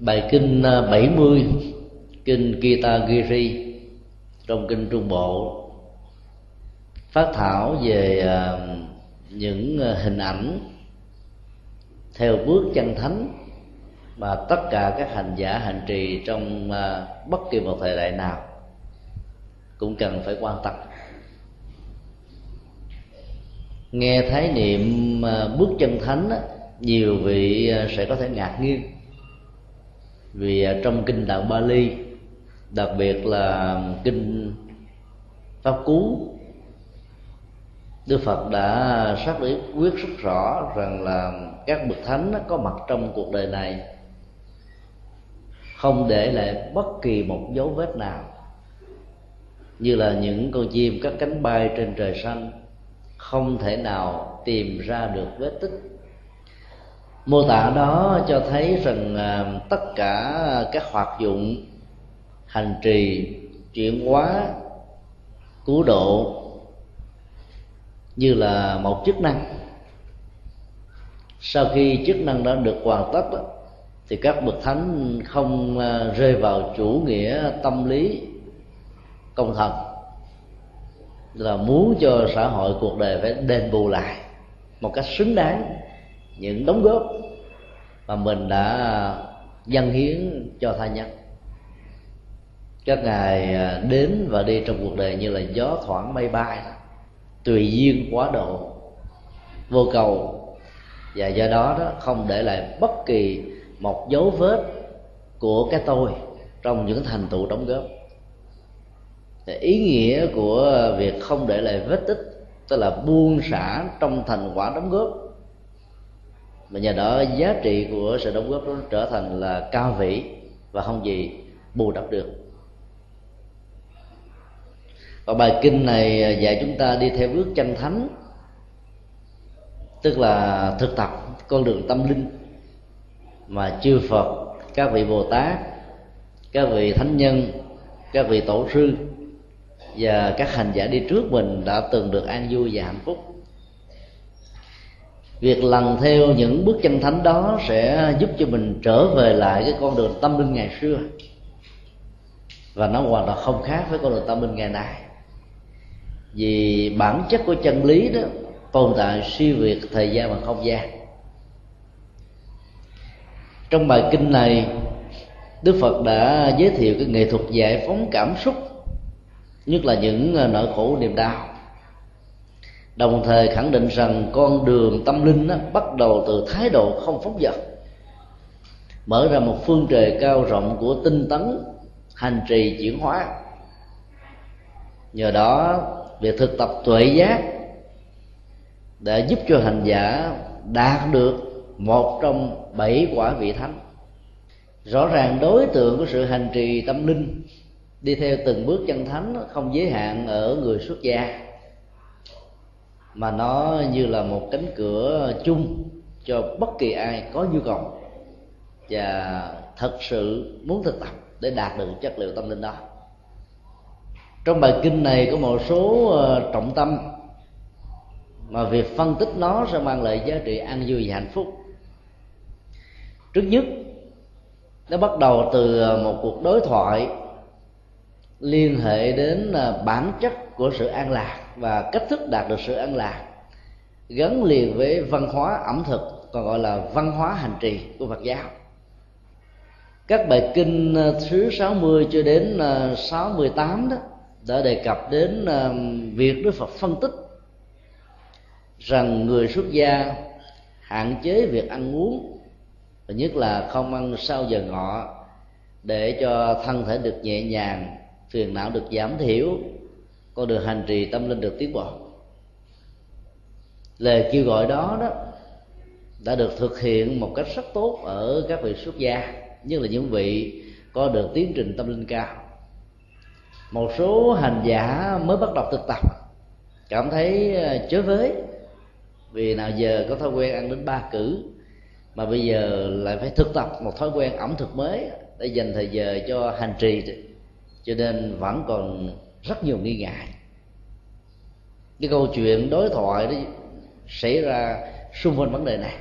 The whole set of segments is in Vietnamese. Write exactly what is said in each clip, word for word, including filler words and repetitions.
bài kinh bảy mươi, kinh Kitagiri trong kinh Trung Bộ phát thảo về những hình ảnh theo bước chân thánh mà tất cả các hành giả hành trì trong bất kỳ một thời đại nào cũng cần phải quan tâm. Nghe khái niệm bước chân thánh, nhiều vị sẽ có thể ngạc nhiên, vì trong kinh đạo Bali, đặc biệt là kinh Pháp Cú, Đức Phật đã xác quyết rất rõ rằng là các bậc thánh có mặt trong cuộc đời này, không để lại bất kỳ một dấu vết nào, như là những con chim các cánh bay trên trời xanh không thể nào tìm ra được vết tích. Mô tả đó cho thấy rằng tất cả các hoạt dụng hành trì, chuyển hóa, cứu độ như là một chức năng. Sau khi chức năng đã được hoàn tất thì các bậc thánh không rơi vào chủ nghĩa tâm lý công thần, là muốn cho xã hội cuộc đời phải đền bù lại một cách xứng đáng những đóng góp mà mình đã dâng hiến cho tha nhân. Các ngài đến và đi trong cuộc đời như là gió thoảng mây bay, tùy duyên quá độ, vô cầu, và do đó, đó không để lại bất kỳ một dấu vết của cái tôi trong những thành tựu đóng góp. Ý nghĩa của việc không để lại vết tích tức là buông xả trong thành quả đóng góp, mà nhờ đó giá trị của sự đóng góp nó trở thành là cao vĩ và không gì bù đắp được. Và bài kinh này dạy chúng ta đi theo bước chân thánh, tức là thực tập con đường tâm linh mà chư Phật, các vị Bồ Tát, các vị thánh nhân, các vị tổ sư và các hành giả đi trước mình đã từng được an vui và hạnh phúc. Việc lần theo những bước chân thánh đó sẽ giúp cho mình trở về lại cái con đường tâm linh ngày xưa, và nó hoàn toàn không khác với con đường tâm linh ngày nay, vì bản chất của chân lý đó tồn tại siêu việt thời gian và không gian. Trong bài kinh này, Đức Phật đã giới thiệu cái nghệ thuật giải phóng cảm xúc, nhất là những nỗi khổ niềm đau, đồng thời khẳng định rằng con đường tâm linh bắt đầu từ thái độ không phóng dật, mở ra một phương trời cao rộng của tinh tấn, hành trì, chuyển hóa. Nhờ đó, việc thực tập tuệ giác đã giúp cho hành giả đạt được một trong bảy quả vị thánh. Rõ ràng đối tượng của sự hành trì tâm linh đi theo từng bước chân thánh không giới hạn ở người xuất gia, mà nó như là một cánh cửa chung cho bất kỳ ai có nhu cầu và thật sự muốn thực tập để đạt được chất liệu tâm linh đó. Trong bài kinh này có một số trọng tâm mà việc phân tích nó sẽ mang lại giá trị an vui và hạnh phúc. Trước nhất, nó bắt đầu từ một cuộc đối thoại liên hệ đến bản chất của sự an lạc và cách thức đạt được sự an lạc, gắn liền với văn hóa ẩm thực, còn gọi là văn hóa hành trì của Phật giáo. Các bài kinh thứ sáu mươi cho đến sáu mươi tám đó đã đề cập đến việc Đức Phật phân tích rằng người xuất gia hạn chế việc ăn uống, và nhất là không ăn sau giờ ngọ, để cho thân thể được nhẹ nhàng, phiền não được giảm thiểu, con đường hành trì tâm linh được tiến bộ. Lời kêu gọi đó đó đã được thực hiện một cách rất tốt ở các vị xuất gia, nhất là những vị có được tiến trình tâm linh cao. Một số hành giả mới bắt đầu thực tập cảm thấy chớ với, vì nào giờ có thói quen ăn đến ba cữ mà bây giờ lại phải thực tập một thói quen ẩm thực mới để dành thời giờ cho hành trì, cho nên vẫn còn rất nhiều nghi ngại. Cái câu chuyện đối thoại đó xảy ra xung quanh vấn đề này.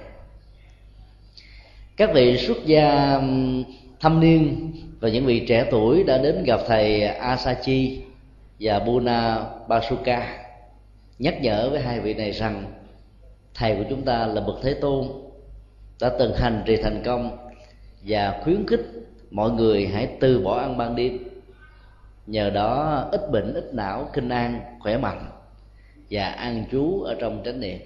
Các vị xuất gia thâm niên và những vị trẻ tuổi đã đến gặp thầy Asachi và Buna Basuka, nhắc nhở với hai vị này rằng thầy của chúng ta là bậc Thế Tôn đã từng hành trì thành công và khuyến khích mọi người hãy từ bỏ ăn ban đêm, nhờ đó ít bệnh, ít não, kinh an, khỏe mạnh và an trú ở trong chánh niệm.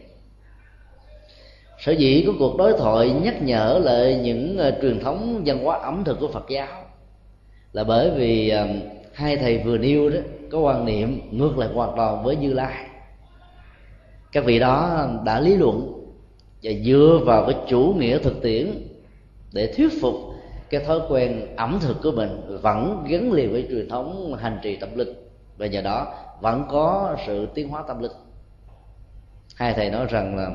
Sở dĩ của cuộc đối thoại nhắc nhở lại những truyền thống văn hóa ẩm thực của Phật giáo là bởi vì hai thầy vừa nêu đó có quan niệm ngược lại hoàn toàn với Như Lai. Các vị đó đã lý luận và dựa vào cái chủ nghĩa thực tiễn để thuyết phục cái thói quen ẩm thực của mình vẫn gắn liền với truyền thống hành trì tâm linh, và nhờ đó vẫn có sự tiến hóa tâm linh. Hai thầy nói rằng là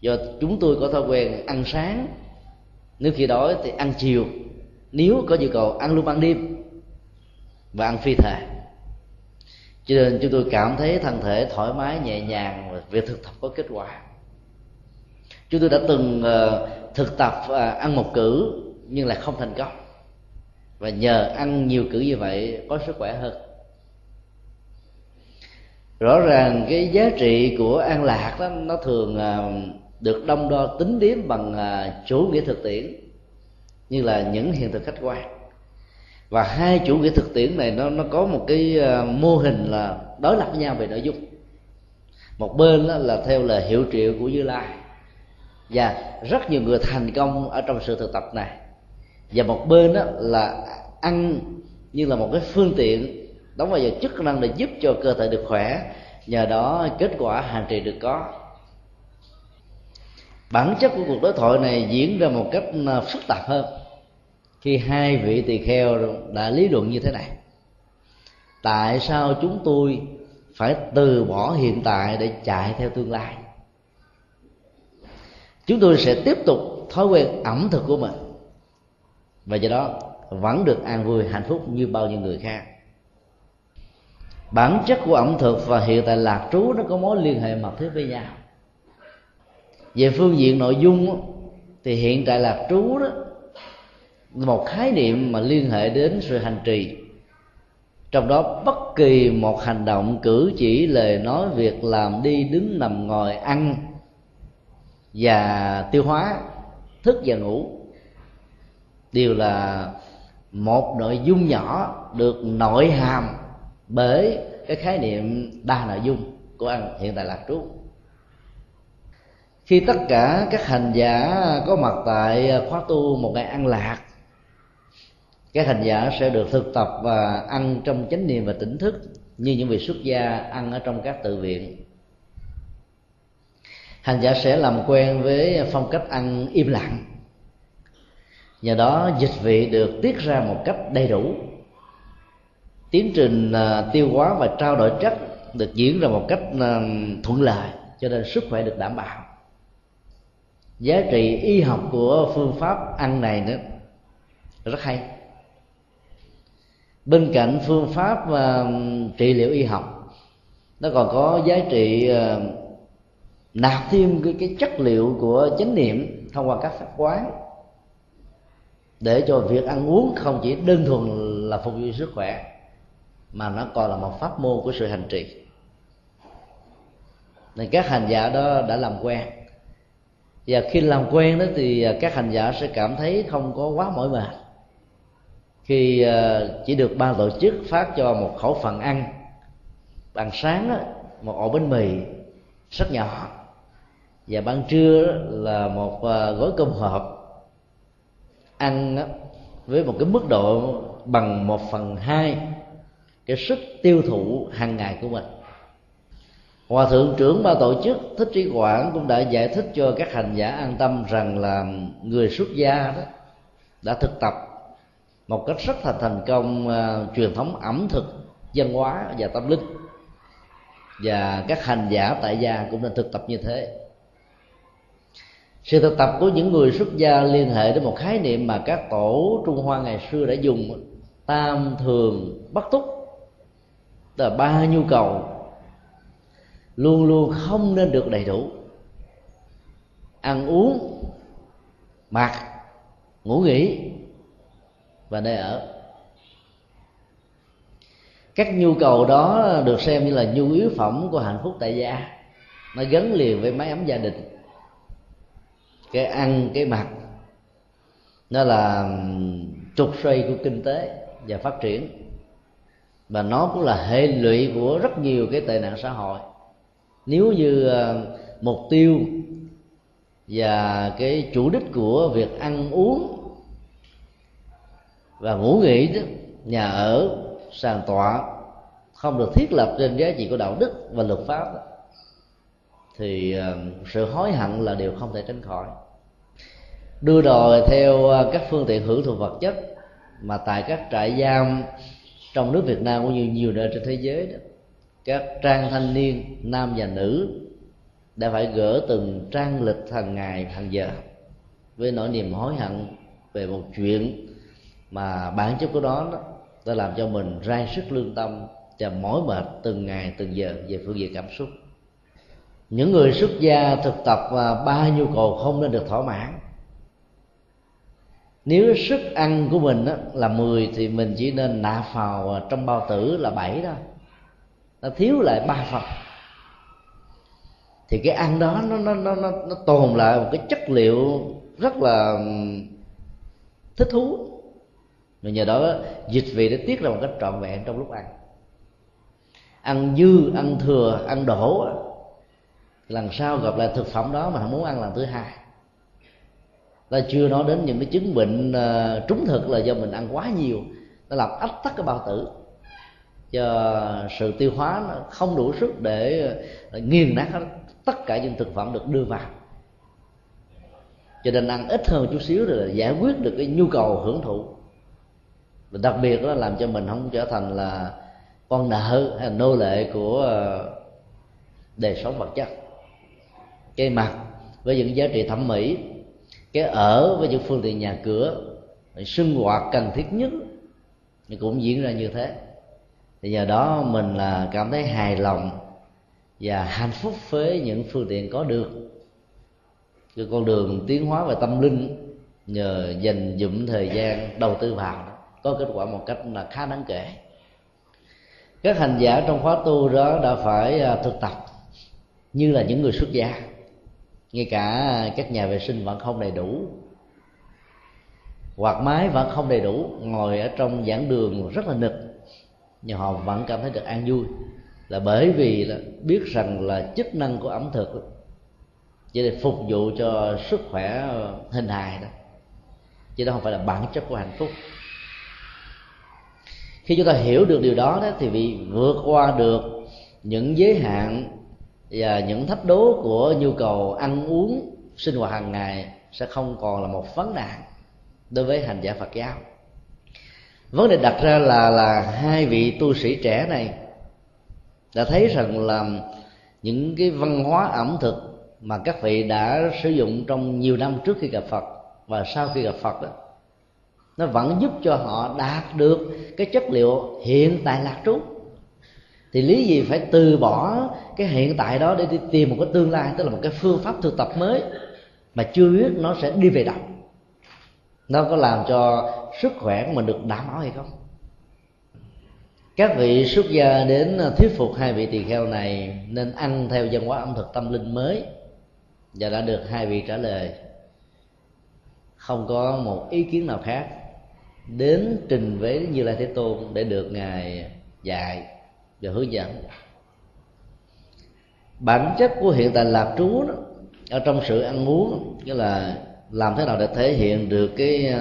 do chúng tôi có thói quen ăn sáng, nếu khi đói thì ăn chiều, nếu có nhu cầu ăn luôn ban đêm và ăn phi thể, cho nên chúng tôi cảm thấy thân thể thoải mái, nhẹ nhàng và việc thực tập có kết quả. Chúng tôi đã từng thực tập ăn một cữ nhưng là không thành công, và nhờ ăn nhiều cữ như vậy có sức khỏe hơn. Rõ ràng cái giá trị của an lạc đó, nó thường được đong đo tính điểm bằng chủ nghĩa thực tiễn như là những hiện thực khách quan, và hai chủ nghĩa thực tiễn này nó nó có một cái mô hình là đối lập nhau về nội dung. Một bên đó là theo lời hiệu triệu của Như Lai và rất nhiều người thành công ở trong sự thực tập này, và một bên đó là ăn như là một cái phương tiện đóng vào chức năng để giúp cho cơ thể được khỏe, nhờ đó kết quả hành trì được có. Bản chất của cuộc đối thoại này diễn ra một cách phức tạp hơn khi hai vị tỳ kheo đã lý luận như thế này: tại sao chúng tôi phải từ bỏ hiện tại để chạy theo tương lai? Chúng tôi sẽ tiếp tục thói quen ẩm thực của mình và do đó vẫn được an vui hạnh phúc như bao nhiêu người khác. Bản chất của ẩm thực và hiện tại lạc trú nó có mối liên hệ mật thiết với nhau. Về phương diện nội dung thì hiện tại lạc trú đó là một khái niệm mà liên hệ đến sự hành trì, trong đó bất kỳ một hành động, cử chỉ, lời nói, việc làm, đi đứng nằm ngồi, ăn và tiêu hóa, thức và ngủ đều là một nội dung nhỏ được nội hàm bởi cái khái niệm đa nội dung của ăn hiện tại lạc trú. Khi tất cả các hành giả có mặt tại khóa tu một ngày ăn lạc, các hành giả sẽ được thực tập và ăn trong chánh niệm và tỉnh thức như những vị xuất gia ăn ở trong các tự viện. Hành giả sẽ làm quen với phong cách ăn im lặng, nhờ đó dịch vị được tiết ra một cách đầy đủ. Tiến trình tiêu hóa và trao đổi chất được diễn ra một cách thuận lợi, cho nên sức khỏe được đảm bảo. Giá trị y học của phương pháp ăn này nữa rất hay. Bên cạnh phương pháp trị liệu y học, nó còn có giá trị nạp thêm cái, cái chất liệu của chánh niệm thông qua các pháp quán, để cho việc ăn uống không chỉ đơn thuần là phục vụ sức khỏe mà nó còn là một pháp môn của sự hành trì. Nên các hành giả đó đã làm quen, và khi làm quen đó thì các hành giả sẽ cảm thấy không có quá mỏi mệt khi chỉ được ban tổ chức phát cho một khẩu phần ăn. Ban sáng đó, một ổ bánh mì rất nhỏ, và ban trưa đó là một gói cơm hộp, ăn với một cái mức độ bằng một phần hai cái sức tiêu thụ hàng ngày của mình. Hòa thượng trưởng ban tổ chức Thích Trí Quảng cũng đã giải thích cho các hành giả an tâm rằng là người xuất gia đó đã thực tập một cách rất là thành công uh, truyền thống ẩm thực, văn hóa và tâm linh, và các hành giả tại gia cũng nên thực tập như thế. Sự thực tập của những người xuất gia liên hệ đến một khái niệm mà các tổ Trung Hoa ngày xưa đã dùng: tam thường bất túc, tức là ba nhu cầu luôn luôn không nên được đầy đủ: ăn uống, mặc, ngủ nghỉ, và nơi ở. Các nhu cầu đó được xem như là nhu yếu phẩm của hạnh phúc tại gia, nó gắn liền với mái ấm gia đình, cái ăn, cái mặc. Nó là trục xoay của kinh tế và phát triển, và nó cũng là hệ lụy của rất nhiều cái tệ nạn xã hội. Nếu như mục tiêu và cái chủ đích của việc ăn uống và ngủ nghỉ đó, nhà ở, sàn tọa không được thiết lập trên giá trị của đạo đức và luật pháp đó, thì sự hối hận là điều không thể tránh khỏi. Đưa đòi theo các phương tiện hưởng thụ vật chất mà tại các trại giam trong nước Việt Nam cũng như nhiều nơi trên thế giới đó, các trang thanh niên nam và nữ đã phải gỡ từng trang lịch hàng ngày hàng giờ với nỗi niềm hối hận về một chuyện mà bản chất của đó, đó đã làm cho mình rai sức lương tâm và mỏi mệt từng ngày từng giờ về phương diện cảm xúc. Những người xuất gia thực tập ba nhu cầu không nên được thỏa mãn. Nếu sức ăn của mình là mười thì mình chỉ nên nạp vào trong bao tử là bảy thôi, nó thiếu lại ba phần. Thì cái ăn đó nó, nó, nó, nó tồn lại một cái chất liệu rất là thích thú, rồi nhờ đó dịch vị để tiết ra một cách trọn vẹn trong lúc ăn. Ăn dư, ăn thừa, ăn đổ, lần sau gặp lại thực phẩm đó mà không muốn ăn lần thứ hai. Ta chưa nói đến những cái chứng bệnh uh, trúng thực là do mình ăn quá nhiều, nó làm ách tắc cái bao tử, do sự tiêu hóa nó không đủ sức để uh, nghiền nát hết tất cả những thực phẩm được đưa vào. Cho nên ăn ít hơn chút xíu rồi giải quyết được cái nhu cầu hưởng thụ. Và đặc biệt là làm cho mình không trở thành là con nợ hay là nô lệ của uh, đời sống vật chất. Cái mặt với những giá trị thẩm mỹ, cái ở với những phương tiện nhà cửa, sinh hoạt cần thiết nhất thì cũng diễn ra như thế. Thì nhờ đó mình là cảm thấy hài lòng và hạnh phúc với những phương tiện có được. Cái con đường tiến hóa và tâm linh nhờ dành dụm thời gian đầu tư vào có kết quả một cách là khá đáng kể. Các hành giả trong khóa tu đó đã phải thực tập như là những người xuất gia. Ngay cả các nhà vệ sinh vẫn không đầy đủ, quạt máy vẫn không đầy đủ, ngồi ở trong giảng đường rất là nực, nhưng họ vẫn cảm thấy được an vui, là bởi vì là biết rằng là chức năng của ẩm thực chỉ để phục vụ cho sức khỏe hình hài đó, chứ đó không phải là bản chất của hạnh phúc. Khi chúng ta hiểu được điều đó, đó thì vì vượt qua được những giới hạn và những thách đố của nhu cầu ăn uống sinh hoạt hàng ngày sẽ không còn là một vấn nạn đối với hành giả Phật giáo. Vấn đề đặt ra là là hai vị tu sĩ trẻ này đã thấy rằng là những cái văn hóa ẩm thực mà các vị đã sử dụng trong nhiều năm trước khi gặp Phật và sau khi gặp Phật đó, nó vẫn giúp cho họ đạt được cái chất liệu hiện tại lạc trú. Thì lý gì phải từ bỏ cái hiện tại đó để đi tìm một cái tương lai, tức là một cái phương pháp thực tập mới mà chưa biết nó sẽ đi về đâu, nó có làm cho sức khỏe của mình được đảm bảo hay không. Các vị xuất gia đến thuyết phục hai vị tỳ kheo này nên ăn theo văn hóa ẩm thực tâm linh mới, và đã được hai vị trả lời không có một ý kiến nào khác, đến trình với Như Lai Thế Tôn để được Ngài dạy và hướng dẫn. Bản chất của hiện tại lạc trú đó, ở trong sự ăn uống, nghĩa là làm thế nào để thể hiện được cái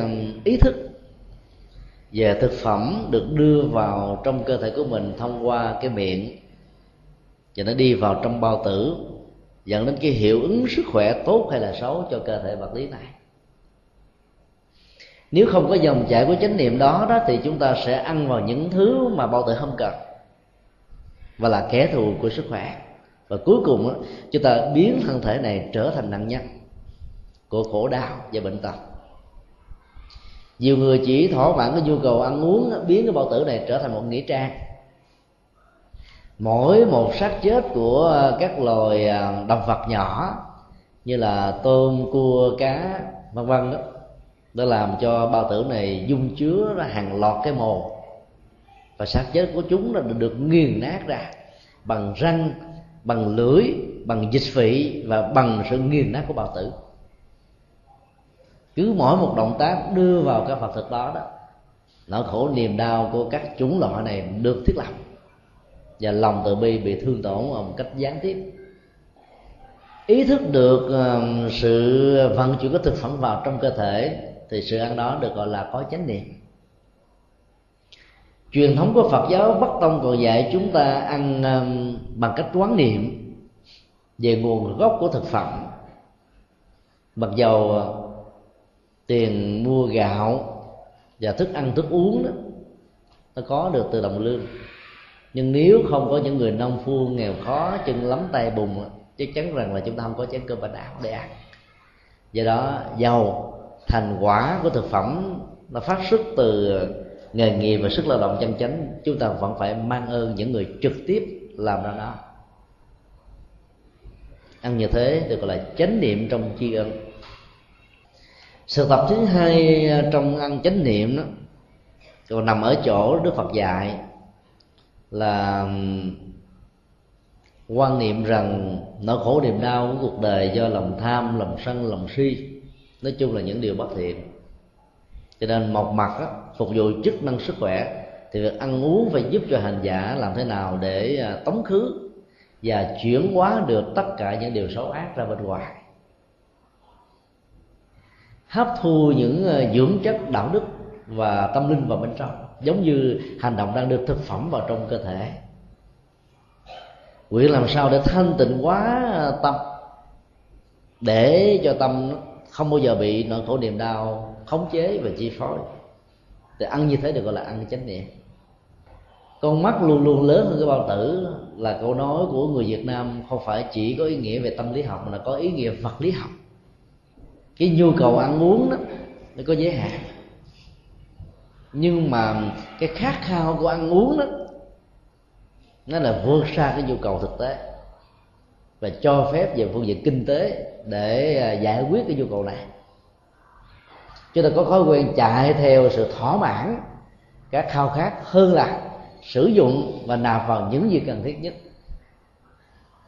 ý thức về thực phẩm được đưa vào trong cơ thể của mình thông qua cái miệng, và nó đi vào trong bao tử, dẫn đến cái hiệu ứng sức khỏe tốt hay là xấu cho cơ thể vật lý này. Nếu không có dòng chảy của chánh niệm đó, đó thì chúng ta sẽ ăn vào những thứ mà bao tử không cần và là kẻ thù của sức khỏe, và cuối cùng đó, chúng ta biến thân thể này trở thành nạn nhân của khổ đau và bệnh tật. Nhiều người chỉ thỏa mãn cái nhu cầu ăn uống, biến cái bao tử này trở thành một nghĩa trang. Mỗi một xác chết của các loài động vật nhỏ như là tôm, cua, cá, vân vân đó đã làm cho bao tử này dung chứa ra hàng loạt cái mồ, và xác chết của chúng đã được nghiền nát ra bằng răng, bằng lưỡi, bằng dịch vị và bằng sự nghiền nát của bao tử. Cứ mỗi một động tác đưa vào các vật thực đó đó, nỗi khổ niềm đau của các chủng loại này được thiết lập, và lòng từ bi bị thương tổn một cách gián tiếp. Ý thức được sự vận chuyển các thực phẩm vào trong cơ thể thì sự ăn đó được gọi là có chánh niệm. Truyền thống của Phật giáo Bắc Tông còn dạy chúng ta ăn bằng cách quán niệm về nguồn gốc của thực phẩm. Mặc dầu tiền mua gạo và thức ăn thức uống đó nó có được từ đồng lương, nhưng nếu không có những người nông phu nghèo khó chân lắm tay bùn, chắc chắn rằng là chúng ta không có chén cơm bánh áo để ăn. Do đó giàu thành quả của thực phẩm nó phát xuất từ nghề nghiệp và sức lao động chân chánh, chúng ta vẫn phải mang ơn những người trực tiếp làm ra nó. Ăn như thế được gọi là chánh niệm trong tri ân. Sự tập thứ hai trong ăn chánh niệm đó còn nằm ở chỗ Đức Phật dạy là quan niệm rằng nỗi khổ niềm đau của cuộc đời do lòng tham, lòng sân, lòng si, nói chung là những điều bất thiện. Cho nên một mặt đó, phục vụ chức năng sức khỏe, thì việc ăn uống phải giúp cho hành giả làm thế nào để tống khứ và chuyển hóa được tất cả những điều xấu ác ra bên ngoài, hấp thu những dưỡng chất đạo đức và tâm linh vào bên trong, giống như hành động đang được thực phẩm vào trong cơ thể. Nguyện làm sao để thanh tịnh hóa tâm, để cho tâm không bao giờ bị nỗi khổ niềm đau khống chế và chi phối, thì ăn như thế được gọi là ăn chánh niệm. Con mắt luôn luôn lớn hơn cái bao tử là câu nói của người Việt Nam, không phải chỉ có ý nghĩa về tâm lý học mà là có ý nghĩa vật lý học. Cái nhu cầu ăn uống đó nó có giới hạn, nhưng mà cái khát khao của ăn uống đó nó là vượt xa cái nhu cầu thực tế, và cho phép về phương diện kinh tế để giải quyết cái nhu cầu này. Chúng ta có thói quen chạy theo sự thỏa mãn các khao khát hơn là sử dụng và nạp vào những gì cần thiết nhất.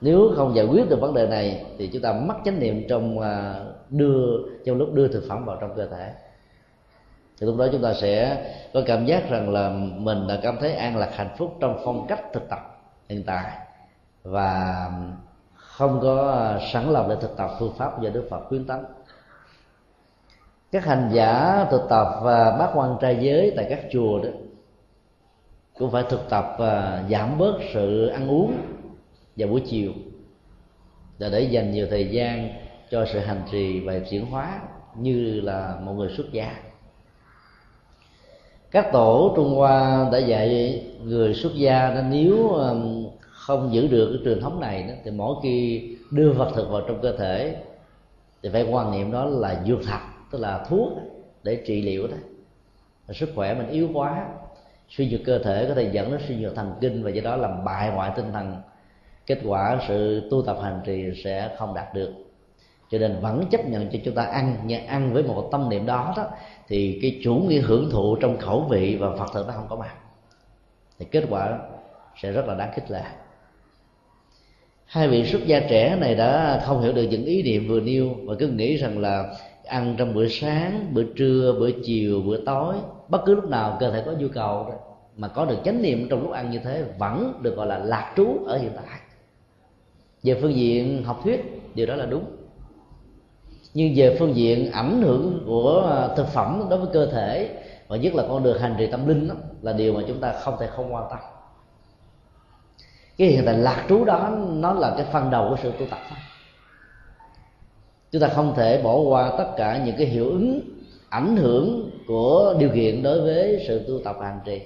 Nếu không giải quyết được vấn đề này thì chúng ta mất chánh niệm trong đưa trong lúc đưa thực phẩm vào trong cơ thể. Thì lúc đó chúng ta sẽ có cảm giác rằng là mình đã cảm thấy an lạc hạnh phúc trong phong cách thực tập hiện tại, và không có sẵn lòng để thực tập phương pháp do Đức Phật khuyến tấn. Các hành giả thực tập và bác quan trai giới tại các chùa đó cũng phải thực tập và giảm bớt sự ăn uống vào buổi chiều, để, để dành nhiều thời gian cho sự hành trì và chuyển hóa như là một người xuất gia. Các tổ Trung Hoa đã dạy người xuất gia nên nếu không giữ được cái truyền thống này đó, thì mỗi khi đưa vật thực vào trong cơ thể thì phải quan niệm đó là dược thật, tức là thuốc để trị liệu đó. Sức khỏe mình yếu quá, suy nhược cơ thể có thể dẫn đến suy nhược thần kinh, và do đó làm bại hoại tinh thần. Kết quả sự tu tập hành trì sẽ không đạt được. Cho nên vẫn chấp nhận cho chúng ta ăn, nhưng ăn với một tâm niệm đó, đó thì cái chủ nghĩa hưởng thụ trong khẩu vị và vật thực nó không có mặt, thì kết quả sẽ rất là đáng khích lệ. Hai vị xuất gia trẻ này đã không hiểu được những ý niệm vừa nêu, và cứ nghĩ rằng là ăn trong bữa sáng, bữa trưa, bữa chiều, bữa tối, bất cứ lúc nào cơ thể có nhu cầu đó, mà có được chánh niệm trong lúc ăn như thế vẫn được gọi là lạc trú ở hiện tại. Về phương diện học thuyết điều đó là đúng, nhưng về phương diện ảnh hưởng của thực phẩm đối với cơ thể và nhất là con đường hành trì tâm linh đó, là điều mà chúng ta không thể không quan tâm. Cái hiện tại lạc trú đó nó là cái phần đầu của sự tu tập đó. Chúng ta không thể bỏ qua tất cả những cái hiệu ứng ảnh hưởng của điều kiện đối với sự tu tập hành trì.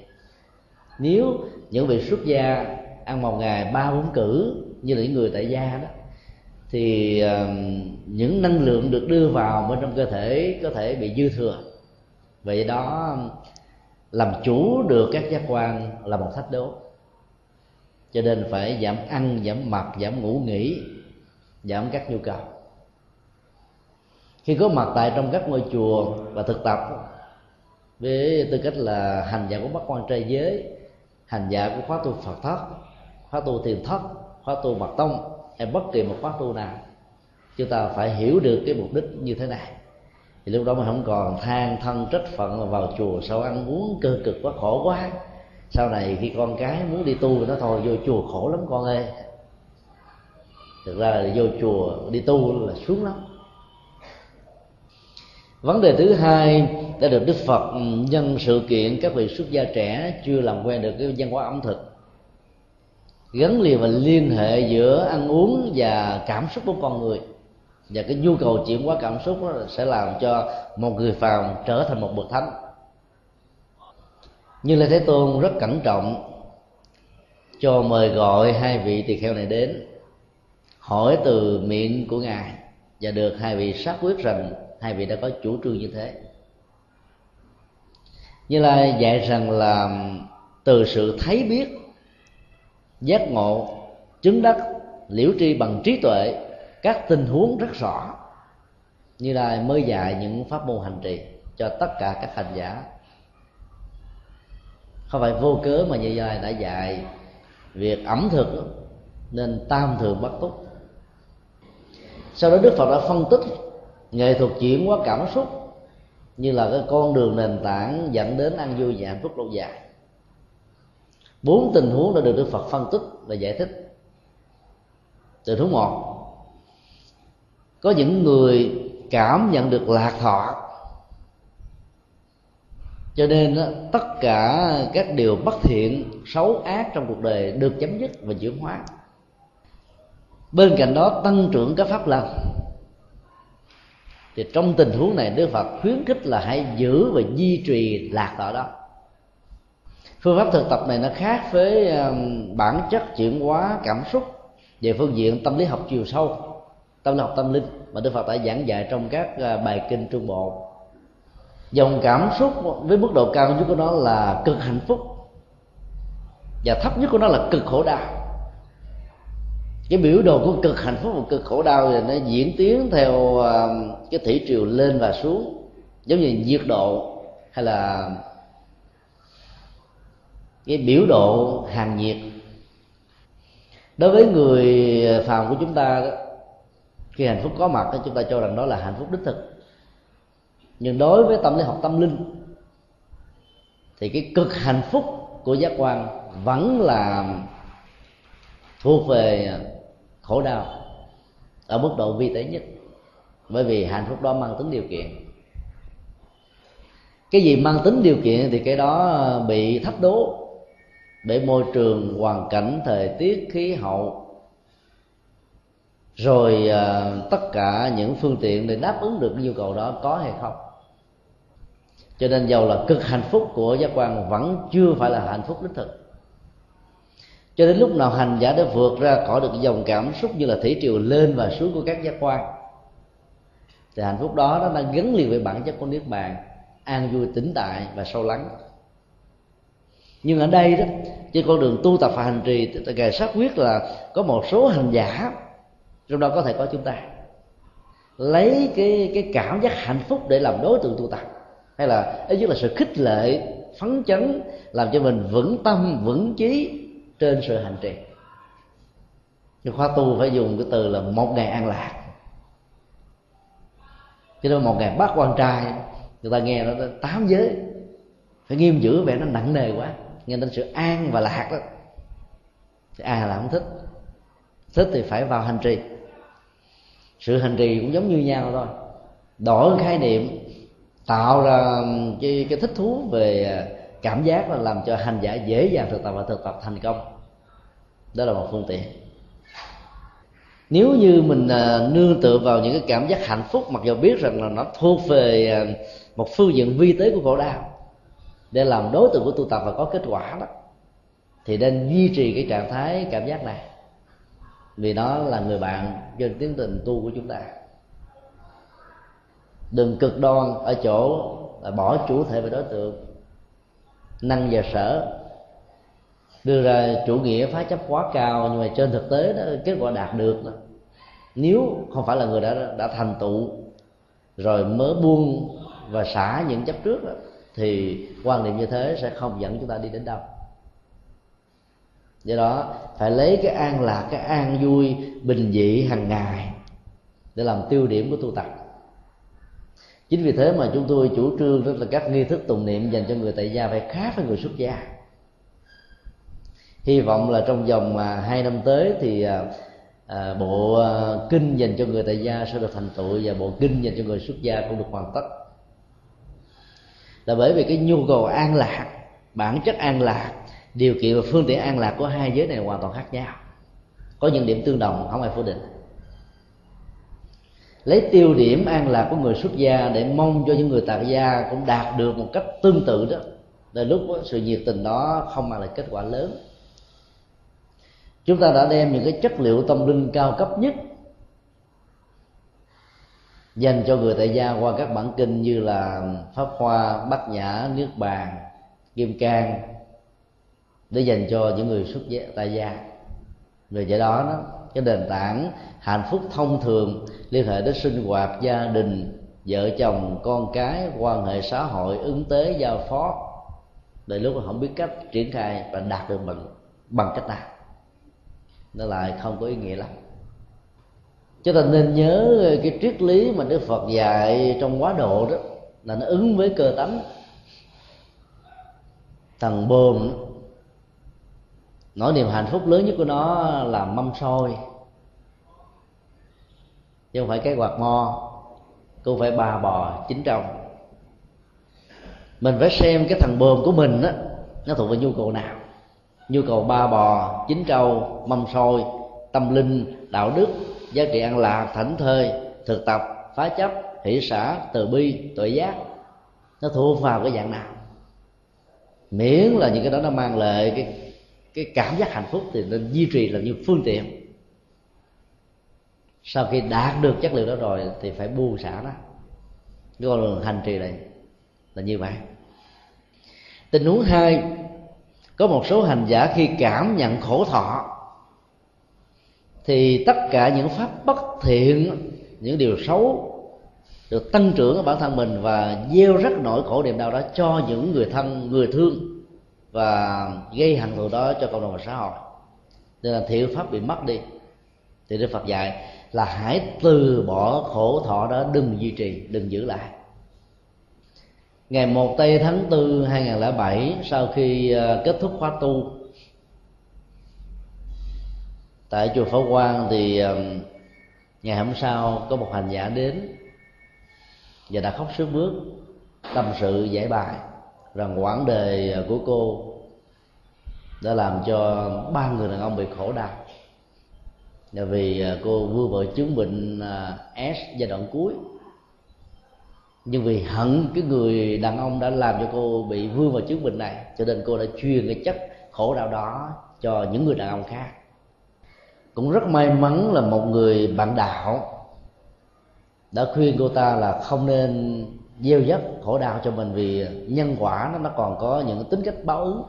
Nếu những vị xuất gia ăn một ngày ba bốn cữ như là những người tại gia đó, thì những năng lượng được đưa vào bên trong cơ thể có thể bị dư thừa. Vậy đó, làm chủ được các giác quan là một thách đố. Cho nên phải giảm ăn, giảm mập, giảm ngủ nghỉ, giảm các nhu cầu. khi có mặt tại trong các ngôi chùa và thực tập với tư cách là hành giả của Bát Quan Trai Giới, hành giả của khóa tu Phật Thất, khóa tu Thiền Thất, khóa tu Mật Tông hay bất kỳ một khóa tu nào, chúng ta phải hiểu được cái mục đích như thế này thì lúc đó mình không còn than thân trách phận mà vào chùa sao ăn uống cơ cực quá, khổ quá, sau này khi con cái muốn đi tu thì nó thôi vô chùa khổ lắm con ơi. Thực ra là vô chùa đi tu là xuống lắm. Vấn đề thứ hai đã được Đức Phật nhân sự kiện các vị xuất gia trẻ chưa làm quen được cái văn hóa ẩm thực, gắn liền và liên hệ giữa ăn uống và cảm xúc của con người, và cái nhu cầu chuyển hóa cảm xúc đó sẽ làm cho một người phàm trở thành một bậc thánh. Như Lê Thế Tôn rất cẩn trọng cho mời gọi hai vị tỳ kheo này đến hỏi từ miệng của ngài, và được hai vị xác quyết rằng hai vị đã có chủ trương như thế. Như Lai dạy rằng là từ sự thấy biết, giác ngộ, chứng đắc, liễu tri bằng trí tuệ các tình huống rất rõ, Như Lai mới dạy những pháp môn hành trì cho tất cả các hành giả. Không phải vô cớ mà Như Lai đã dạy việc ẩm thực nên tam thường bất túc. Sau đó Đức Phật đã phân tích nghệ thuật chuyển hóa cảm xúc như là cái con đường nền tảng dẫn đến ăn vui và hạnh phúc lâu dài. Bốn tình huống đã được Đức Phật phân tích và giải thích. Tình huống một, có những người cảm nhận được lạc thọ, cho nên tất cả các điều bất thiện, xấu ác trong cuộc đời được chấm dứt và chuyển hóa. Bên cạnh đó tăng trưởng các pháp lành. Thì trong tình huống này Đức Phật khuyến khích là hãy giữ và duy trì lạc thọ đó. Phương pháp thực tập này nó khác với bản chất chuyển hóa cảm xúc về phương diện tâm lý học chiều sâu, tâm lý học tâm linh mà Đức Phật đã giảng dạy trong các bài kinh Trung Bộ. Dòng cảm xúc với mức độ cao nhất của nó là cực hạnh phúc, và thấp nhất của nó là cực khổ đau. Cái biểu đồ của cực hạnh phúc và cực khổ đau thì nó diễn tiến theo cái thủy triều lên và xuống, giống như nhiệt độ hay là cái biểu độ hàng nhiệt. Đối với người phàm của chúng ta đó, khi hạnh phúc có mặt đó, chúng ta cho rằng đó là hạnh phúc đích thực. Nhưng đối với tâm lý học tâm linh thì cái cực hạnh phúc của giác quan vẫn là thuộc về khổ đau ở mức độ vi tế nhất, bởi vì hạnh phúc đó mang tính điều kiện. Cái gì mang tính điều kiện thì cái đó bị thách đố bởi môi trường, hoàn cảnh, thời tiết, khí hậu, rồi tất cả những phương tiện để đáp ứng được nhu cầu đó có hay không. Cho nên dầu là cực hạnh phúc của giác quan vẫn chưa phải là hạnh phúc đích thực. Cho đến lúc nào hành giả đã vượt ra khỏi được dòng cảm xúc như là thủy triều lên và xuống của các giác quan thì hạnh phúc đó nó đang gắn liền với bản chất của niết bàn, an vui, tĩnh tại và sâu lắng. Nhưng ở đây đó, trên con đường tu tập và hành trì, ngài xác quyết là có một số hành giả, trong đó có thể có chúng ta, lấy cái cái cảm giác hạnh phúc để làm đối tượng tu tập, hay là ít nhất là sự khích lệ, phấn chấn làm cho mình vững tâm, vững chí trên sự hành trì. Nhưng khóa tu phải dùng cái từ là một ngày an lạc. Cho nên một ngày Bát Quan Trai, người ta nghe nó tám giới phải nghiêm giữ vẻ nó nặng nề quá, nghe đến sự an và lạc đó thì ai là không thích. Thích thì phải vào hành trì. Sự hành trì cũng giống như nhau thôi, đổi khái niệm, tạo ra cái, cái thích thú về cảm giác là làm cho hành giả dễ dàng thực tập và thực tập thành công. Đó là một phương tiện. Nếu như mình nương tựa vào những cái cảm giác hạnh phúc, mặc dù biết rằng là nó thuộc về một phương diện vi tế của khổ đau, để làm đối tượng của tu tập và có kết quả đó, thì nên duy trì cái trạng thái cảm giác này, vì nó là người bạn trên tiến trình tu của chúng ta. Đừng cực đoan ở chỗ là bỏ chủ thể và đối tượng, năng và sở, đưa ra chủ nghĩa phá chấp quá cao, nhưng mà trên thực tế đó, kết quả đạt được đó, nếu không phải là người đã đã thành tựu rồi mới buông và xả những chấp trước đó, thì quan niệm như thế sẽ không dẫn chúng ta đi đến đâu. Do đó phải lấy cái an lạc, cái an vui bình dị hàng ngày để làm tiêu điểm của tu tập. Chính vì thế mà chúng tôi chủ trương rất là các nghi thức tụng niệm dành cho người tại gia phải khác với người xuất gia. Hy vọng là trong vòng hai năm tới thì à, bộ kinh dành cho người tại gia sẽ được thành tựu và bộ kinh dành cho người xuất gia cũng được hoàn tất. Là bởi vì cái nhu cầu an lạc, bản chất an lạc, điều kiện và phương tiện an lạc của hai giới này hoàn toàn khác nhau, có những điểm tương đồng không ai phủ định. Lấy tiêu điểm an lạc của người xuất gia để mong cho những người tại gia cũng đạt được một cách tương tự đó, đến lúc đó, sự nhiệt tình đó không mang lại kết quả lớn. Chúng ta đã đem những cái chất liệu tâm linh cao cấp nhất dành cho người tại gia qua các bản kinh như là Pháp Hoa, Bát Nhã, Niết Bàn, Kim Cang để dành cho những người xuất gia tại gia. Rồi do đó, đó cái nền tảng hạnh phúc thông thường liên hệ đến sinh hoạt gia đình, vợ chồng, con cái, quan hệ xã hội, ứng tế, giao phó, đến lúc không biết cách triển khai và đạt được bằng bằng cách nào, nó lại không có ý nghĩa lắm. Cho nên nên nhớ cái triết lý mà Đức Phật dạy trong quá độ đó là nó ứng với cơ tánh. Thằng bồn, nỗi niềm hạnh phúc lớn nhất của nó là mâm xôi, chứ không phải cái quạt mo, cũng phải bà bò chín trồng. Mình phải xem cái thằng bồn của mình đó, nó thuộc về nhu cầu nào. Nhu cầu ba bò, chín trâu, mâm xôi, tâm linh, đạo đức, giá trị an lạc, thảnh thơi, thực tập, phá chấp, hỷ xả, từ bi, tuệ giác, nó thuộc vào cái dạng nào. Miễn là những cái đó nó mang lại cái, cái cảm giác hạnh phúc thì nên duy trì làm như phương tiện. Sau khi đạt được chất liệu đó rồi thì phải buông xả đó. Cái con đường hành trì này là như vậy. Tình huống hai, có một số hành giả khi cảm nhận khổ thọ thì tất cả những pháp bất thiện, những điều xấu được tăng trưởng ở bản thân mình và gieo rắc nỗi khổ niềm đau đó cho những người thân, người thương và gây hận thù đó cho cộng đồng và xã hội. Nên là thiện pháp bị mất đi. Thì Đức Phật dạy là hãy từ bỏ khổ thọ đó, đừng duy trì, đừng giữ lại. Ngày một tây tháng tư hai nghìn không trăm lẻ bảy, sau khi kết thúc khóa tu tại chùa Phổ Quang, thì ngày hôm sau có một hành giả đến và đã khóc sướt mướt tâm sự giải bài rằng quãng đời của cô đã làm cho ba người đàn ông bị khổ đau, là vì cô vừa vợ chứng bệnh S giai đoạn cuối. Nhưng vì hận cái người đàn ông đã làm cho cô bị vương vào chứng bệnh này, cho nên cô đã truyền cái chất khổ đau đó cho những người đàn ông khác. Cũng rất may mắn là một người bạn đạo đã khuyên cô ta là không nên gieo rắc khổ đau cho mình, vì nhân quả nó, nó còn có những tính cách báo ứng.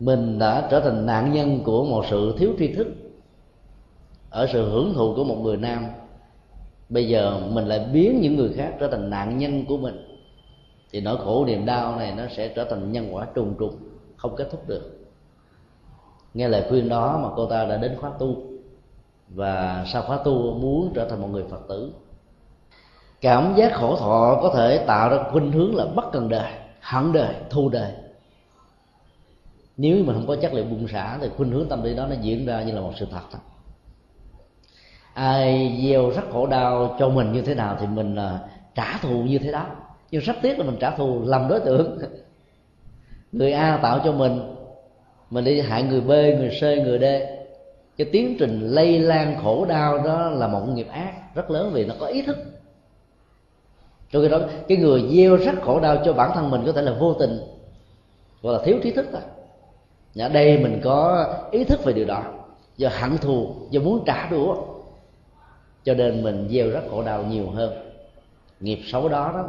Mình đã trở thành nạn nhân của một sự thiếu tri thức ở sự hưởng thụ của một người nam. Bây giờ mình lại biến những người khác trở thành nạn nhân của mình, thì nỗi khổ niềm đau này nó sẽ trở thành nhân quả trùng trùng, không kết thúc được. Nghe lời khuyên đó mà cô ta đã đến khóa tu, và sau khóa tu muốn trở thành một người Phật tử. Cảm giác khổ thọ có thể tạo ra khuynh hướng là bất cần đời, hận đời, thù đời. Nếu mình không có chất liệu buông xả thì khuynh hướng tâm lý đó nó diễn ra như là một sự thật thôi. Ai gieo rắc khổ đau cho mình như thế nào thì mình uh, trả thù như thế đó. Nhưng rất tiếc là mình trả thù lầm đối tượng. Người A tạo cho mình, mình đi hại người B, người C, người D. Cái tiến trình lây lan khổ đau đó là một nghiệp ác rất lớn, vì nó có ý thức. Trong khi đó, cái người gieo rắc khổ đau cho bản thân mình có thể là vô tình, gọi là thiếu trí thức thôi. Ở đây mình có ý thức về điều đó, do hận thù, do muốn trả đũa, cho nên mình gieo rắc khổ đau nhiều hơn. Nghiệp xấu đó, đó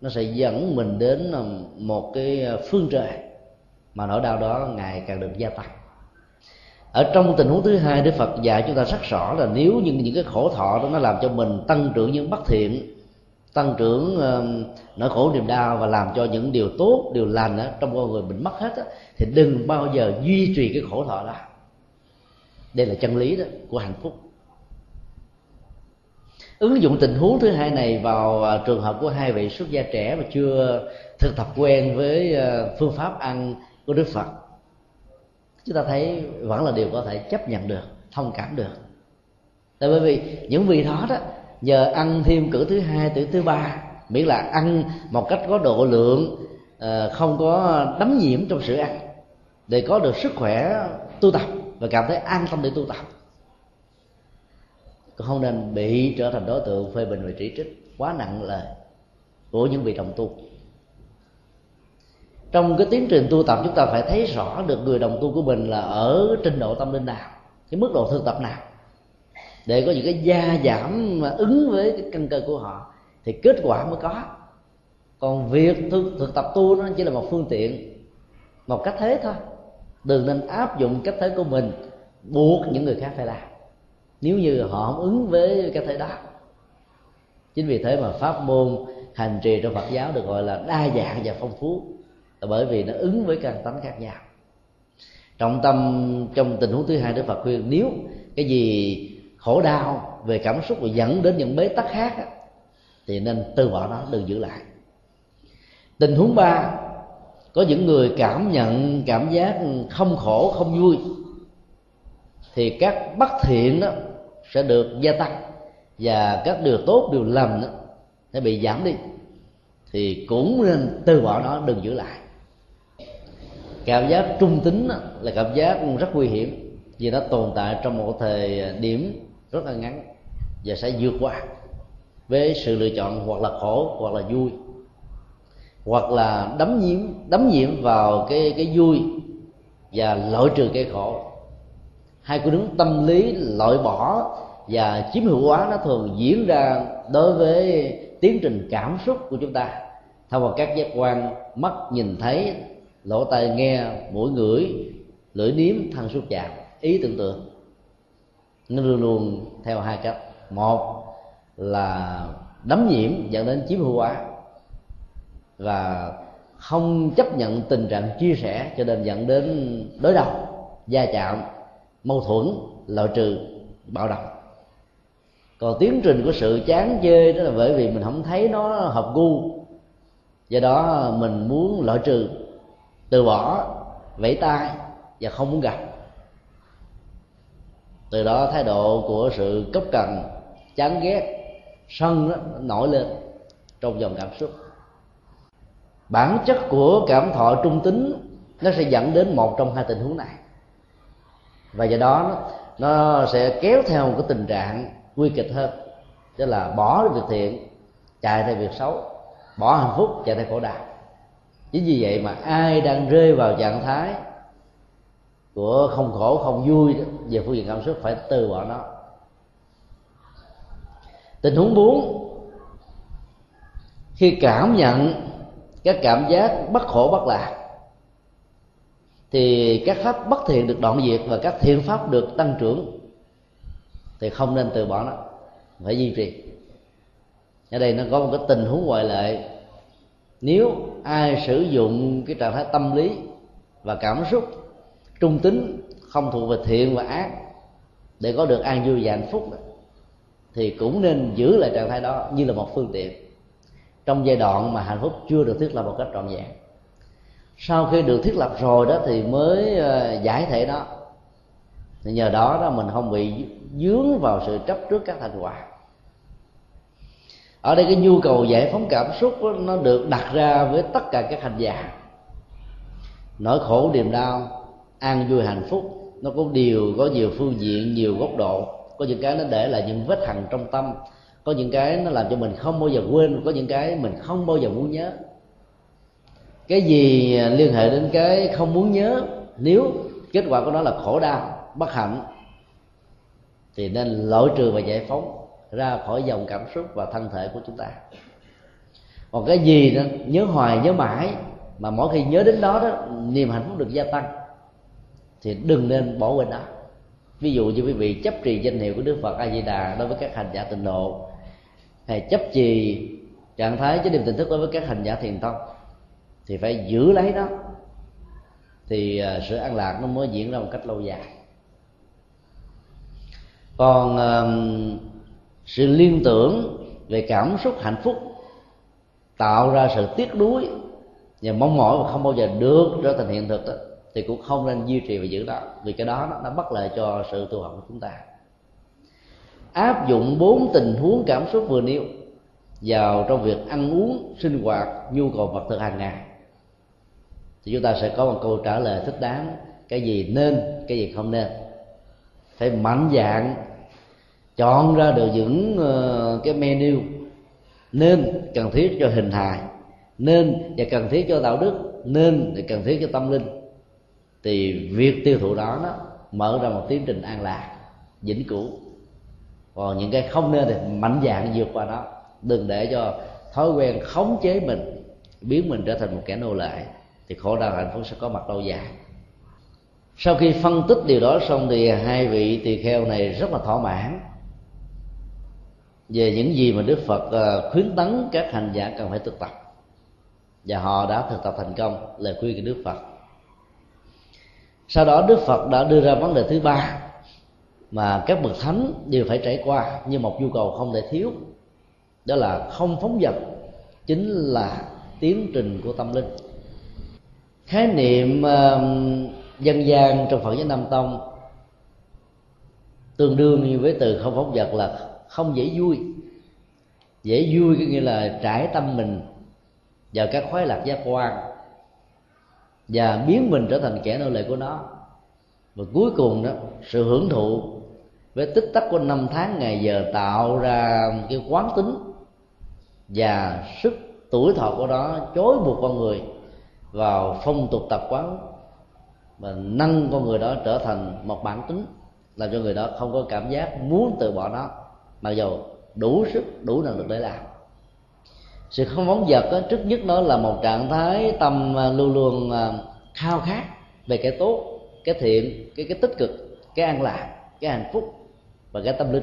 nó sẽ dẫn mình đến một cái phương trời mà nỗi đau đó ngày càng được gia tăng. Ở trong tình huống thứ hai, Đức Phật dạy chúng ta rất rõ là nếu như những cái khổ thọ đó nó làm cho mình tăng trưởng những bất thiện, tăng trưởng uh, nỗi khổ niềm đau và làm cho những điều tốt, điều lành đó, trong con người mình mất hết đó, thì đừng bao giờ duy trì cái khổ thọ đó. Đây là chân lý đó của hạnh phúc. Ứng dụng tình huống thứ hai này vào trường hợp của hai vị xuất gia trẻ mà chưa thực tập quen với phương pháp ăn của Đức Phật, chúng ta thấy vẫn là điều có thể chấp nhận được, thông cảm được. Tại bởi vì những vị đó đó nhờ ăn thêm cử thứ hai, cử thứ ba, miễn là ăn một cách có độ lượng, không có đắm nhiễm trong sự ăn, để có được sức khỏe tu tập và cảm thấy an tâm để tu tập. Còn không nên bị trở thành đối tượng phê bình và chỉ trích quá nặng lời của những vị đồng tu. Trong cái tiến trình tu tập, chúng ta phải thấy rõ được người đồng tu của mình là ở trình độ tâm linh nào, cái mức độ thực tập nào, để có những cái gia giảm mà ứng với cái căn cơ của họ thì kết quả mới có. Còn việc thực, thực tập tu nó chỉ là một phương tiện, một cách thế thôi. Đừng nên áp dụng cách thế của mình buộc những người khác phải làm nếu như họ không ứng với cách thế đó. Chính vì thế mà pháp môn hành trì trong Phật giáo được gọi là đa dạng và phong phú, là bởi vì nó ứng với căn tánh khác nhau. Trọng tâm trong tình huống thứ hai, Đức Phật khuyên nếu cái gì khổ đau về cảm xúc và dẫn đến những bế tắc khác á, thì nên từ bỏ nó, đừng giữ lại. Tình huống ba, có những người cảm nhận cảm giác không khổ, không vui, thì các bất thiện đó sẽ được gia tăng và các điều tốt, điều lành đó sẽ bị giảm đi, thì cũng nên từ bỏ nó, đừng giữ lại. Cảm giác trung tính đó là cảm giác rất nguy hiểm, vì nó tồn tại trong một thời điểm rất là ngắn và sẽ vượt qua với sự lựa chọn hoặc là khổ hoặc là vui, hoặc là đắm nhiễm đắm nhiễm vào cái cái vui và loại trừ cái khổ. Hai cái đúng tâm lý loại bỏ và chiếm hữu hóa nó thường diễn ra đối với tiến trình cảm xúc của chúng ta thông qua các giác quan: mắt nhìn thấy, lỗ tai nghe, mũi ngửi, lưỡi nếm, thân xúc chạm, ý tưởng tượng. Nó luôn luôn theo hai cách: một là đắm nhiễm dẫn đến chiếm hữu hóa và không chấp nhận tình trạng chia sẻ, cho nên dẫn đến đối đầu, va chạm, mâu thuẫn, loại trừ, bạo động. Còn tiến trình của sự chán chê đó là bởi vì mình không thấy nó hợp gu, do đó mình muốn loại trừ, từ bỏ, vẫy tay và không muốn gặp. Từ đó thái độ của sự cốc cần, chán ghét, sân đó nổi lên trong dòng cảm xúc. Bản chất của cảm thọ trung tính nó sẽ dẫn đến một trong hai tình huống này, và do đó nó sẽ kéo theo một cái tình trạng nguy kịch hơn, tức là bỏ việc thiện chạy theo việc xấu, bỏ hạnh phúc chạy theo khổ đau. Chính vì vậy mà ai đang rơi vào trạng thái của không khổ không vui về phương diện cảm xúc phải từ bỏ nó. Tình huống bốn, khi cảm nhận các cảm giác bất khổ bất lạc thì các pháp bất thiện được đoạn diệt và các thiện pháp được tăng trưởng, thì không nên từ bỏ nó, phải duy trì. Ở đây nó có một cái tình huống ngoại lệ: nếu ai sử dụng cái trạng thái tâm lý và cảm xúc trung tính, không thuộc về thiện và ác, để có được an vui và hạnh phúc, thì cũng nên giữ lại trạng thái đó như là một phương tiện trong giai đoạn mà hạnh phúc chưa được thiết lập một cách trọn vẹn. Sau khi được thiết lập rồi đó thì mới giải thể nó, thì nhờ đó đó mình không bị dướng vào sự chấp trước các thành quả. Ở đây cái nhu cầu giải phóng cảm xúc đó, nó được đặt ra với tất cả các hành giả. Nỗi khổ niềm đau, an vui hạnh phúc nó cũng đều có nhiều phương diện, nhiều góc độ. Có những cái nó để lại những vết hằn trong tâm, có những cái nó làm cho mình không bao giờ quên, có những cái mình không bao giờ muốn nhớ. Cái gì liên hệ đến cái không muốn nhớ, nếu kết quả của nó là khổ đau, bất hạnh, thì nên loại trừ và giải phóng ra khỏi dòng cảm xúc và thân thể của chúng ta. Còn cái gì đó nhớ hoài, nhớ mãi, mà mỗi khi nhớ đến đó, đó niềm hạnh phúc được gia tăng, thì đừng nên bỏ quên nó. Ví dụ như quý vị chấp trì danh hiệu của Đức Phật A Di Đà đối với các hành giả tịnh độ, hay chấp trì trạng thái chánh niệm tỉnh thức đối với các hành giả thiền tông, thì phải giữ lấy đó thì sự an lạc nó mới diễn ra một cách lâu dài. Còn uh, sự liên tưởng về cảm xúc hạnh phúc tạo ra sự tiếc nuối và mong mỏi mà không bao giờ được trở thành hiện thực đó, thì cũng không nên duy trì và giữ đó, vì cái đó nó, nó bất lợi cho sự tu học của chúng ta. Áp dụng bốn tình huống cảm xúc vừa nêu vào trong việc ăn uống, sinh hoạt, nhu cầu vật thực hàng ngày, thì chúng ta sẽ có một câu trả lời thích đáng: cái gì nên, cái gì không nên. Phải mạnh dạn chọn ra được những cái menu nên cần thiết cho hình hài, nên và cần thiết cho đạo đức, nên và cần thiết cho tâm linh, thì việc tiêu thụ đó nó mở ra một tiến trình an lạc vĩnh cửu. Còn những cái không nên thì mạnh dạn vượt qua nó, đừng để cho thói quen khống chế mình biến mình trở thành một kẻ nô lệ, thì khổ đau hạnh phúc sẽ có mặt lâu dài. Sau khi phân tích điều đó xong thì hai vị tỳ kheo này rất là thỏa mãn về những gì mà Đức Phật khuyến tấn các hành giả cần phải thực tập, và họ đã thực tập thành công lời khuyên của Đức Phật. Sau đó Đức Phật đã đưa ra vấn đề thứ ba mà các bậc thánh đều phải trải qua như một nhu cầu không thể thiếu, đó là không phóng dật, chính là tiến trình của tâm linh. Khái niệm dân gian trong Phật giáo Nam Tông tương đương như với từ không phóng dật là không dễ vui. Dễ vui có nghĩa là trải tâm mình vào các khoái lạc giác quan và biến mình trở thành kẻ nô lệ của nó, và cuối cùng đó, sự hưởng thụ với tích tắc của năm tháng ngày giờ tạo ra cái quán tính và sức tuổi thọ của nó chối buộc con người vào phong tục tập quán và nâng con người đó trở thành một bản tính, làm cho người đó không có cảm giác muốn từ bỏ nó, mặc dù đủ sức đủ năng lực để làm. Sự không phóng dật đó, trước nhất nó là một trạng thái tâm luôn luôn khao khát về cái tốt, cái thiện, cái cái tích cực, cái an lạc, cái hạnh phúc và cái tâm linh.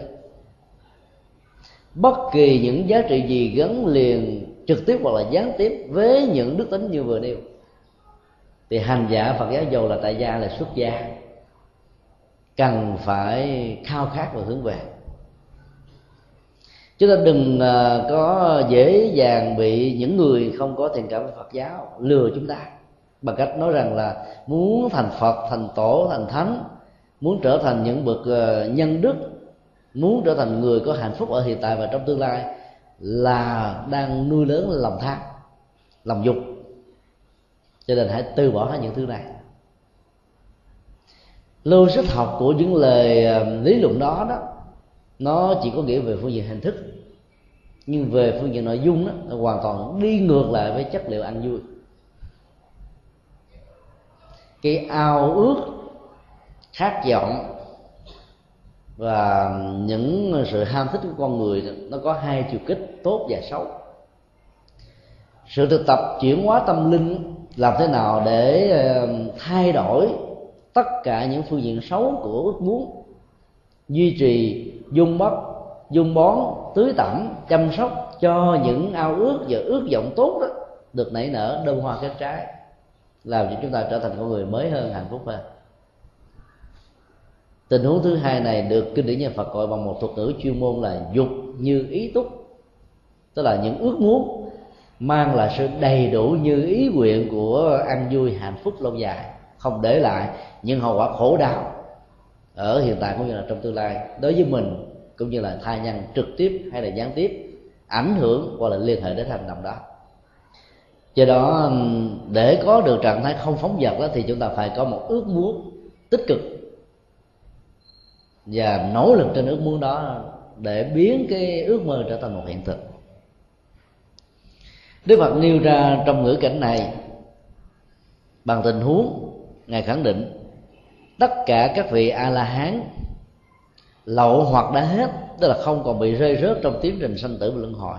Bất kỳ những giá trị gì gắn liền trực tiếp hoặc là gián tiếp với những đức tính như vừa nêu, thì hành giả Phật giáo dầu là tại gia là xuất gia cần phải khao khát và hướng về. Chúng ta đừng có dễ dàng bị những người không có thiện cảm với Phật giáo lừa chúng ta bằng cách nói rằng là muốn thành Phật, thành Tổ, thành Thánh, muốn trở thành những bậc nhân đức, muốn trở thành người có hạnh phúc ở hiện tại và trong tương lai, là đang nuôi lớn lòng tham, lòng dục. Cho nên hãy từ bỏ những thứ này. Logic học của những lời lý luận đó đó, nó chỉ có nghĩa về phương diện hình thức, nhưng về phương diện nội dung đó, nó hoàn toàn đi ngược lại với chất liệu ăn vui. Cái ao ước, khát vọng và những sự ham thích của con người nó có hai chiều kích tốt và xấu. Sự thực tập chuyển hóa tâm linh làm thế nào để thay đổi tất cả những phương diện xấu của ước muốn, duy trì dung bắp, dung bón, tưới tẩm, chăm sóc cho những ao ước và ước vọng tốt đó được nảy nở đơm hoa kết trái, làm cho chúng ta trở thành con người mới hơn, hạnh phúc hơn. Tình huống thứ hai này được kinh điển nhà Phật gọi bằng một thuật ngữ chuyên môn là dục như ý túc, tức là những ước muốn mang lại sự đầy đủ như ý nguyện của ăn vui hạnh phúc lâu dài, không để lại những hậu quả khổ đau ở hiện tại cũng như là trong tương lai đối với mình, cũng như là thai nhân trực tiếp hay là gián tiếp ảnh hưởng hoặc là liên hệ đến hành động đó. Do đó, để có được trạng thái không phóng dật đó, thì chúng ta phải có một ước muốn tích cực và nỗ lực trên ước muốn đó để biến cái ước mơ trở thành một hiện thực. Đức Phật nêu ra trong ngữ cảnh này bằng tình huống, Ngài khẳng định tất cả các vị A-la-hán lậu hoặc đã hết, tức là không còn bị rơi rớt trong tiến trình sanh tử và luân hồi.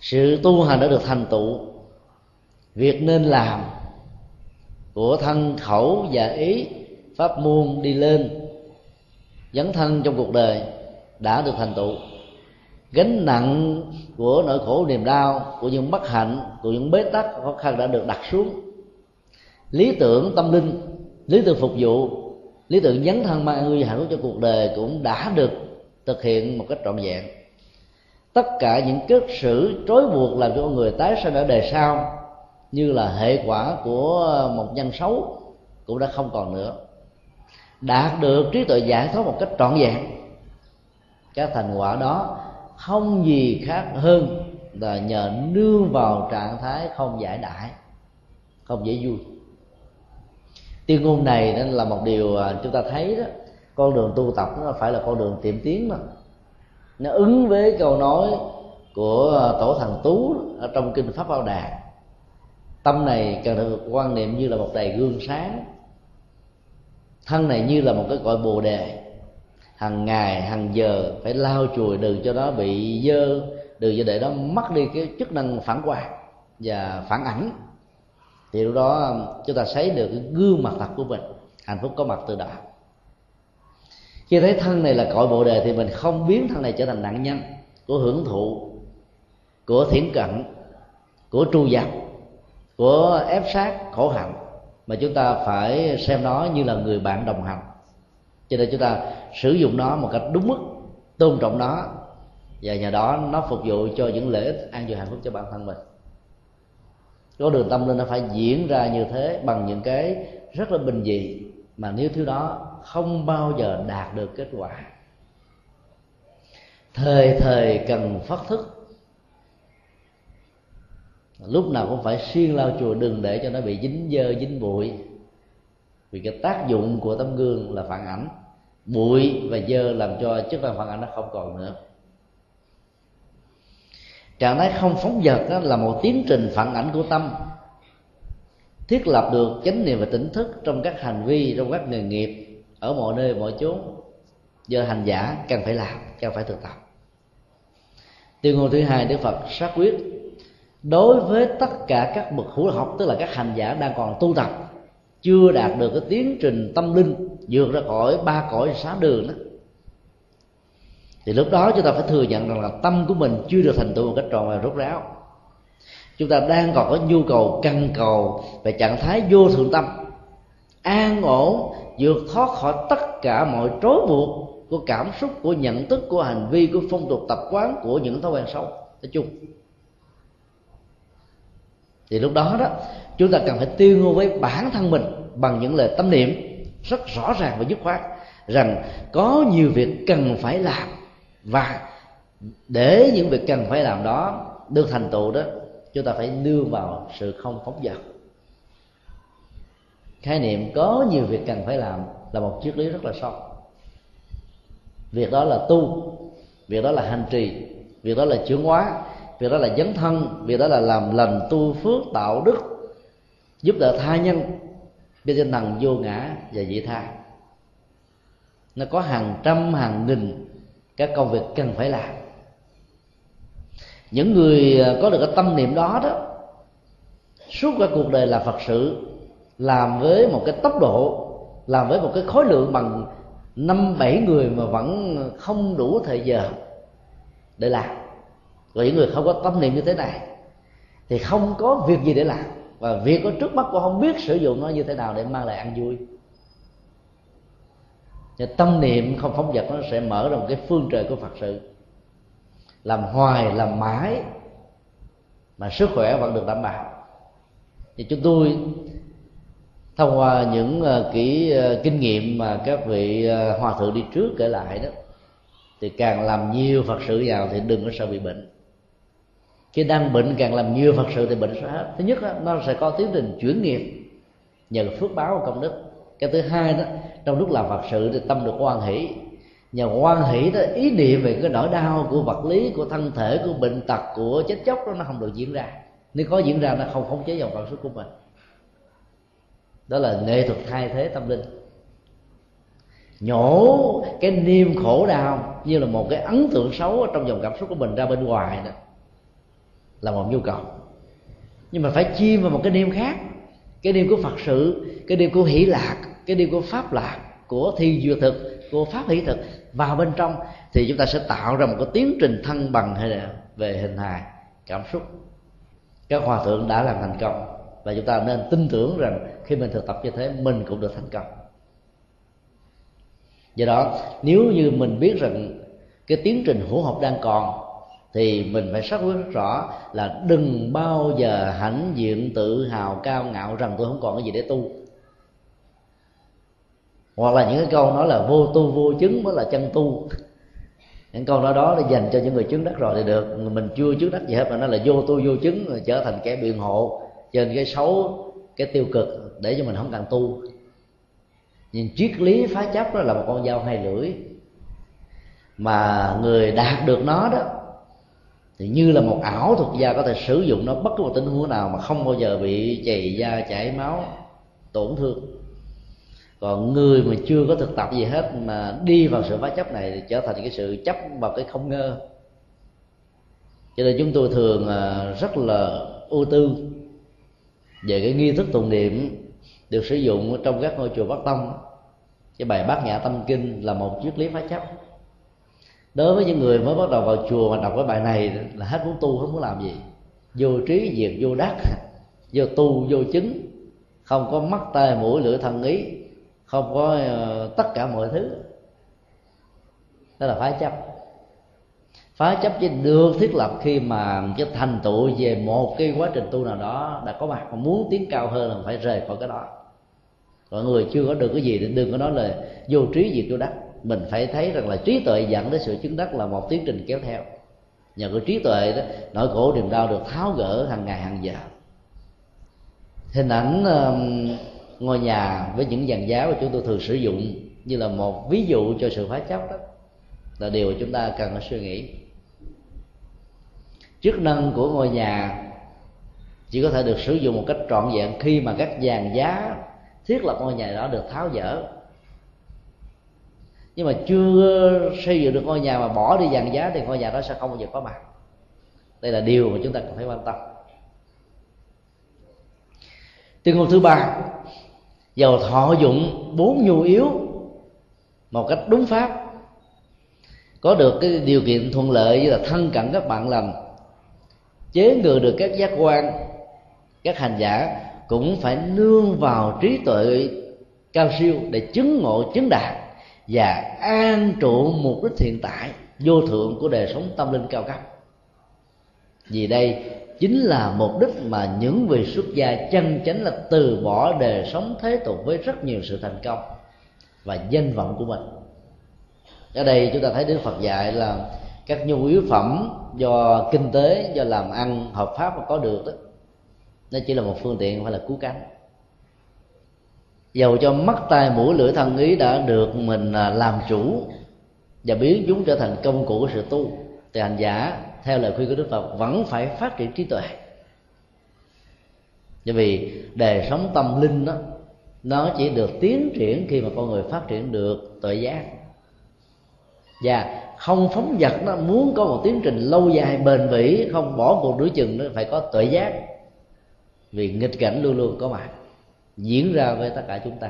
Sự tu hành đã được thành tựu, việc nên làm của thân khẩu và ý, pháp môn đi lên dấn thân trong cuộc đời đã được thành tựu. Gánh nặng của nỗi khổ niềm đau, của những bất hạnh, của những bế tắc khó khăn đã được đặt xuống. Lý tưởng tâm linh, lý tưởng phục vụ, lý tưởng dấn thân mang ưu hạnh phúc cho cuộc đời cũng đã được thực hiện một cách trọn vẹn. Tất cả những kết xử trói buộc làm cho con người tái sanh ở đời sau như là hệ quả của một nhân xấu cũng đã không còn nữa. Đạt được trí tuệ giải thoát một cách trọn vẹn, các thành quả đó không gì khác hơn là nhờ nương vào trạng thái không giải đãi, không dễ vui. Tuyên ngôn này nên là một điều chúng ta thấy đó, con đường tu tập nó phải là con đường tiệm tiến, mà nó ứng với câu nói của tổ thần Tú ở trong kinh Pháp Bảo Đàn: tâm này cần được quan niệm như là một đài gương sáng, thân này như là một cái cội bồ đề, hằng ngày hằng giờ phải lau chùi đừng cho nó bị dơ, đừng cho để nó mất đi cái chức năng phản quang và phản ảnh, thì lúc đó chúng ta thấy được cái gương mặt thật của mình, hạnh phúc có mặt từ đó. Khi thấy thân này là cội bồ đề thì mình không biến thân này trở thành nạn nhân của hưởng thụ, của thiển cận, của tru dập, của ép sát khổ hạnh, mà chúng ta phải xem nó như là người bạn đồng hành. Cho nên chúng ta sử dụng nó một cách đúng mức, tôn trọng nó, và nhờ đó nó phục vụ cho những lợi ích an vui hạnh phúc cho bản thân mình. Con đường tâm linh nó phải diễn ra như thế, bằng những cái rất là bình dị, mà nếu thứ đó không bao giờ đạt được kết quả. Thời thời cần phát thức, lúc nào cũng phải siêng lau chùi đừng để cho nó bị dính dơ dính bụi, vì cái tác dụng của tấm gương là phản ảnh, bụi và dơ làm cho chức năng phản ảnh nó không còn nữa. Trạng thái không phóng dật đó là một tiến trình phản ảnh của tâm, thiết lập được chánh niệm và tỉnh thức trong các hành vi, trong các nghề nghiệp, ở mọi nơi mọi chốn. Do hành giả càng phải làm, càng phải thực tập. Tuyên ngôn thứ hai, Đức Phật xác quyết: đối với tất cả các bậc hữu học, tức là các hành giả đang còn tu tập, chưa đạt được cái tiến trình tâm linh vượt ra khỏi ba cõi sáu đường đó, thì lúc đó chúng ta phải thừa nhận rằng là tâm của mình chưa được thành tựu một cách tròn và rốt ráo. Chúng ta đang còn có nhu cầu căn cầu về trạng thái vô thượng tâm, an ổn, vượt thoát khỏi tất cả mọi trói buộc của cảm xúc, của nhận thức, của hành vi, của phong tục tập quán, của những thói quen xấu nói chung. Thì lúc đó đó chúng ta cần phải tuyên ngôn với bản thân mình bằng những lời tâm niệm rất rõ ràng và dứt khoát rằng có nhiều việc cần phải làm, và để những việc cần phải làm đó được thành tựu đó, chúng ta phải đưa vào sự không phóng dật. Khái niệm có nhiều việc cần phải làm là một triết lý rất là sâu. Việc đó là tu, việc đó là hành trì, việc đó là chuyển hóa, việc đó là dấn thân, việc đó là làm lành tu phước tạo đức, giúp đỡ tha nhân trên tinh thần vô ngã và vị tha. Nó có hàng trăm hàng nghìn các công việc cần phải làm. Những người có được cái tâm niệm đó đó, suốt cả cuộc đời là Phật sự, làm với một cái tốc độ, làm với một cái khối lượng bằng năm bảy người mà vẫn không đủ thời giờ để làm. Rồi những người không có tâm niệm như thế này thì không có việc gì để làm, và việc có trước mắt cũng không biết sử dụng nó như thế nào để mang lại ăn vui. Và tâm niệm không phóng dật nó sẽ mở ra một cái phương trời của Phật sự, làm hoài làm mãi mà sức khỏe vẫn được đảm bảo. Thì chúng tôi thông qua những kỹ kinh nghiệm mà các vị hòa thượng đi trước kể lại đó, thì càng làm nhiều Phật sự vào thì đừng có sợ bị bệnh. Khi đang bệnh càng làm nhiều Phật sự thì bệnh sẽ hết. Thứ nhất đó, nó sẽ có tiến trình chuyển nghiệp nhờ phước báo công đức. Cái thứ hai đó, trong lúc làm Phật sự thì tâm được hoan hỷ. Nhờ hoan hỷ đó, ý niệm về cái nỗi đau của vật lý, của thân thể, của bệnh tật, của chết chóc đó, nó không được diễn ra. Nếu có diễn ra nó không khống chế dòng cảm xúc của mình. Đó là nghệ thuật thay thế tâm linh. Nhổ cái niềm khổ đau như là một cái ấn tượng xấu trong dòng cảm xúc của mình ra bên ngoài đó là một nhu cầu, nhưng mà phải chiêm vào một cái niềm khác, cái niềm của Phật sự, cái niềm của hỷ lạc, cái niềm của pháp lạc, của thi duyệt thực, của pháp hỷ thực vào bên trong, thì chúng ta sẽ tạo ra một cái tiến trình thăng bằng hay là về hình hài cảm xúc. Các hòa thượng đã làm thành công, và chúng ta nên tin tưởng rằng khi mình thực tập như thế, mình cũng được thành công. Do đó, nếu như mình biết rằng cái tiến trình hữu học đang còn, thì mình phải xác quyết rất rõ là đừng bao giờ hãnh diện tự hào cao ngạo rằng tôi không còn cái gì để tu, hoặc là những cái câu nói là vô tu vô chứng mới là chân tu. Những câu nói đó là dành cho những người chứng đắc rồi thì được, mình chưa chứng đắc gì hết mà nó là vô tu vô chứng, rồi trở thành kẻ biện hộ trên cái xấu, cái tiêu cực để cho mình không cần tu. Nhưng triết lý phá chấp đó là một con dao hai lưỡi, mà người đạt được nó đó thì như là một ảo thuật gia, có thể sử dụng nó bất cứ một tình huống nào mà không bao giờ bị chày da chảy máu tổn thương. Còn người mà chưa có thực tập gì hết mà đi vào sự phá chấp này thì trở thành cái sự chấp vào cái không ngơ. Cho nên chúng tôi thường rất là ưu tư về cái nghi thức tụng niệm được sử dụng trong các ngôi chùa Bắc Tông. Cái bài Bát Nhã Tâm Kinh là một triết lý phá chấp. Đối với những người mới bắt đầu vào chùa mà đọc cái bài này là hết muốn tu, không muốn làm gì, vô trí diệt vô đắc, vô tu vô chứng, không có mắt tai mũi lưỡi thân ý, không có uh, tất cả mọi thứ. Đó là phá chấp. Phá chấp chỉ được thiết lập khi mà cái thành tựu về một cái quá trình tu nào đó đã có mặt, mà muốn tiến cao hơn là phải rời khỏi cái đó. Còn người chưa có được cái gì thì đừng có nói là vô trí diệt vô đắc. Mình phải thấy rằng là trí tuệ dẫn đến sự chứng đắc là một tiến trình kéo theo. Nhờ cái trí tuệ đó, nỗi khổ niềm đau được tháo gỡ hàng ngày hàng giờ. Hình ảnh uh, ngôi nhà với những dàn giáo mà chúng tôi thường sử dụng như là một ví dụ cho sự phá chấp đó là điều chúng ta cần phải suy nghĩ. Chức năng của ngôi nhà chỉ có thể được sử dụng một cách trọn vẹn khi mà các dàn giá thiết lập ngôi nhà đó được tháo dỡ. Nhưng mà chưa xây dựng được ngôi nhà mà bỏ đi dàn giá thì ngôi nhà đó sẽ không bao giờ có mặt. Đây là điều mà chúng ta cần phải quan tâm. Tuyên ngôn thứ ba, giàu thọ dụng bốn nhu yếu một cách đúng pháp, có được cái điều kiện thuận lợi như là thân cận các bạn lành, chế ngự được các giác quan, các hành giả cũng phải nương vào trí tuệ cao siêu để chứng ngộ chứng đạt và an trụ mục đích hiện tại vô thượng của đời sống tâm linh cao cấp. Vì đây chính là mục đích mà những vị xuất gia chân chánh là từ bỏ đời sống thế tục với rất nhiều sự thành công và danh vọng của mình. Ở đây chúng ta thấy Đức Phật dạy là các nhu yếu phẩm do kinh tế, do làm ăn hợp pháp mà có được đó, nó chỉ là một phương tiện phải là cứu cánh. Dầu cho mắt tai mũi lưỡi thân ý đã được mình làm chủ và biến chúng trở thành công cụ của sự tu, thì hành giả theo lời khuyên của Đức Phật vẫn phải phát triển trí tuệ. Bởi vì đời sống tâm linh đó, nó chỉ được tiến triển khi mà con người phát triển được tuệ giác. Và không phóng dật, nó muốn có một tiến trình lâu dài bền bỉ, không bỏ cuộc nửa chừng, nó phải có tuệ giác. Vì nghịch cảnh luôn luôn có mặt, diễn ra với tất cả chúng ta.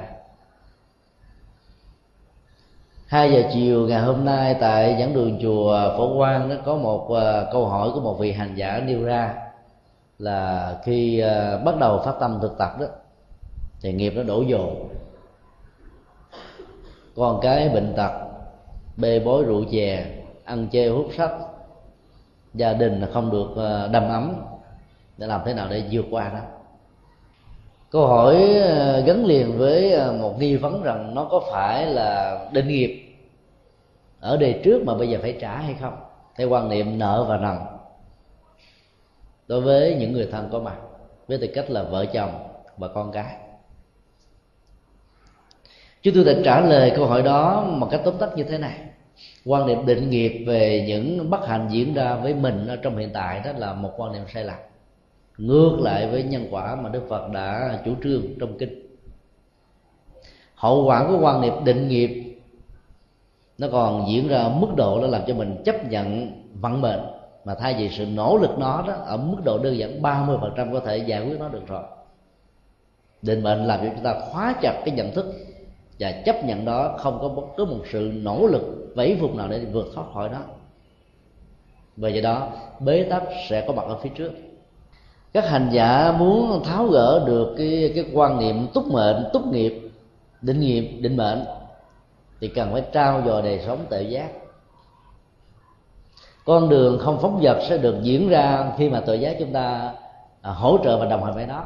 Hai giờ chiều ngày hôm nay tại giảng đường chùa Phổ Quang, nó có một câu hỏi của một vị hành giả nêu ra là khi bắt đầu phát tâm thực tập đó thì nghiệp nó đổ dồn, còn cái bệnh tật, bê bối rượu chè, ăn chơi hút sách, gia đình không được đầm ấm, để làm thế nào để vượt qua đó. Câu hỏi gắn liền với một nghi vấn rằng nó có phải là định nghiệp ở đời trước mà bây giờ phải trả hay không, theo quan niệm nợ và nần đối với những người thân có mặt với tư cách là vợ chồng và con cái. Chúng tôi đã trả lời câu hỏi đó một cách tóm tắt như thế này: quan niệm định nghiệp về những bất hạnh diễn ra với mình ở trong hiện tại đó là một quan niệm sai lạc, ngược lại với nhân quả mà Đức Phật đã chủ trương trong kinh. Hậu quả của quan niệm định nghiệp nó còn diễn ra ở mức độ nó làm cho mình chấp nhận vận mệnh, mà thay vì sự nỗ lực nó đó, ở mức độ đơn giản ba mươi phần trăm có thể giải quyết nó được rồi. Định mệnh làm cho chúng ta khóa chặt cái nhận thức và chấp nhận đó không có bất cứ một sự nỗ lực vẫy vùng nào để vượt thoát khỏi đó. Bởi vậy đó, bế tắc sẽ có mặt ở phía trước. Các hành giả muốn tháo gỡ được cái, cái quan niệm túc mệnh, túc nghiệp, định nghiệp, định mệnh thì cần phải trau dồi đời sống tự giác. Con đường không phóng dật sẽ được diễn ra khi mà tự giác chúng ta hỗ trợ và đồng hành với nó.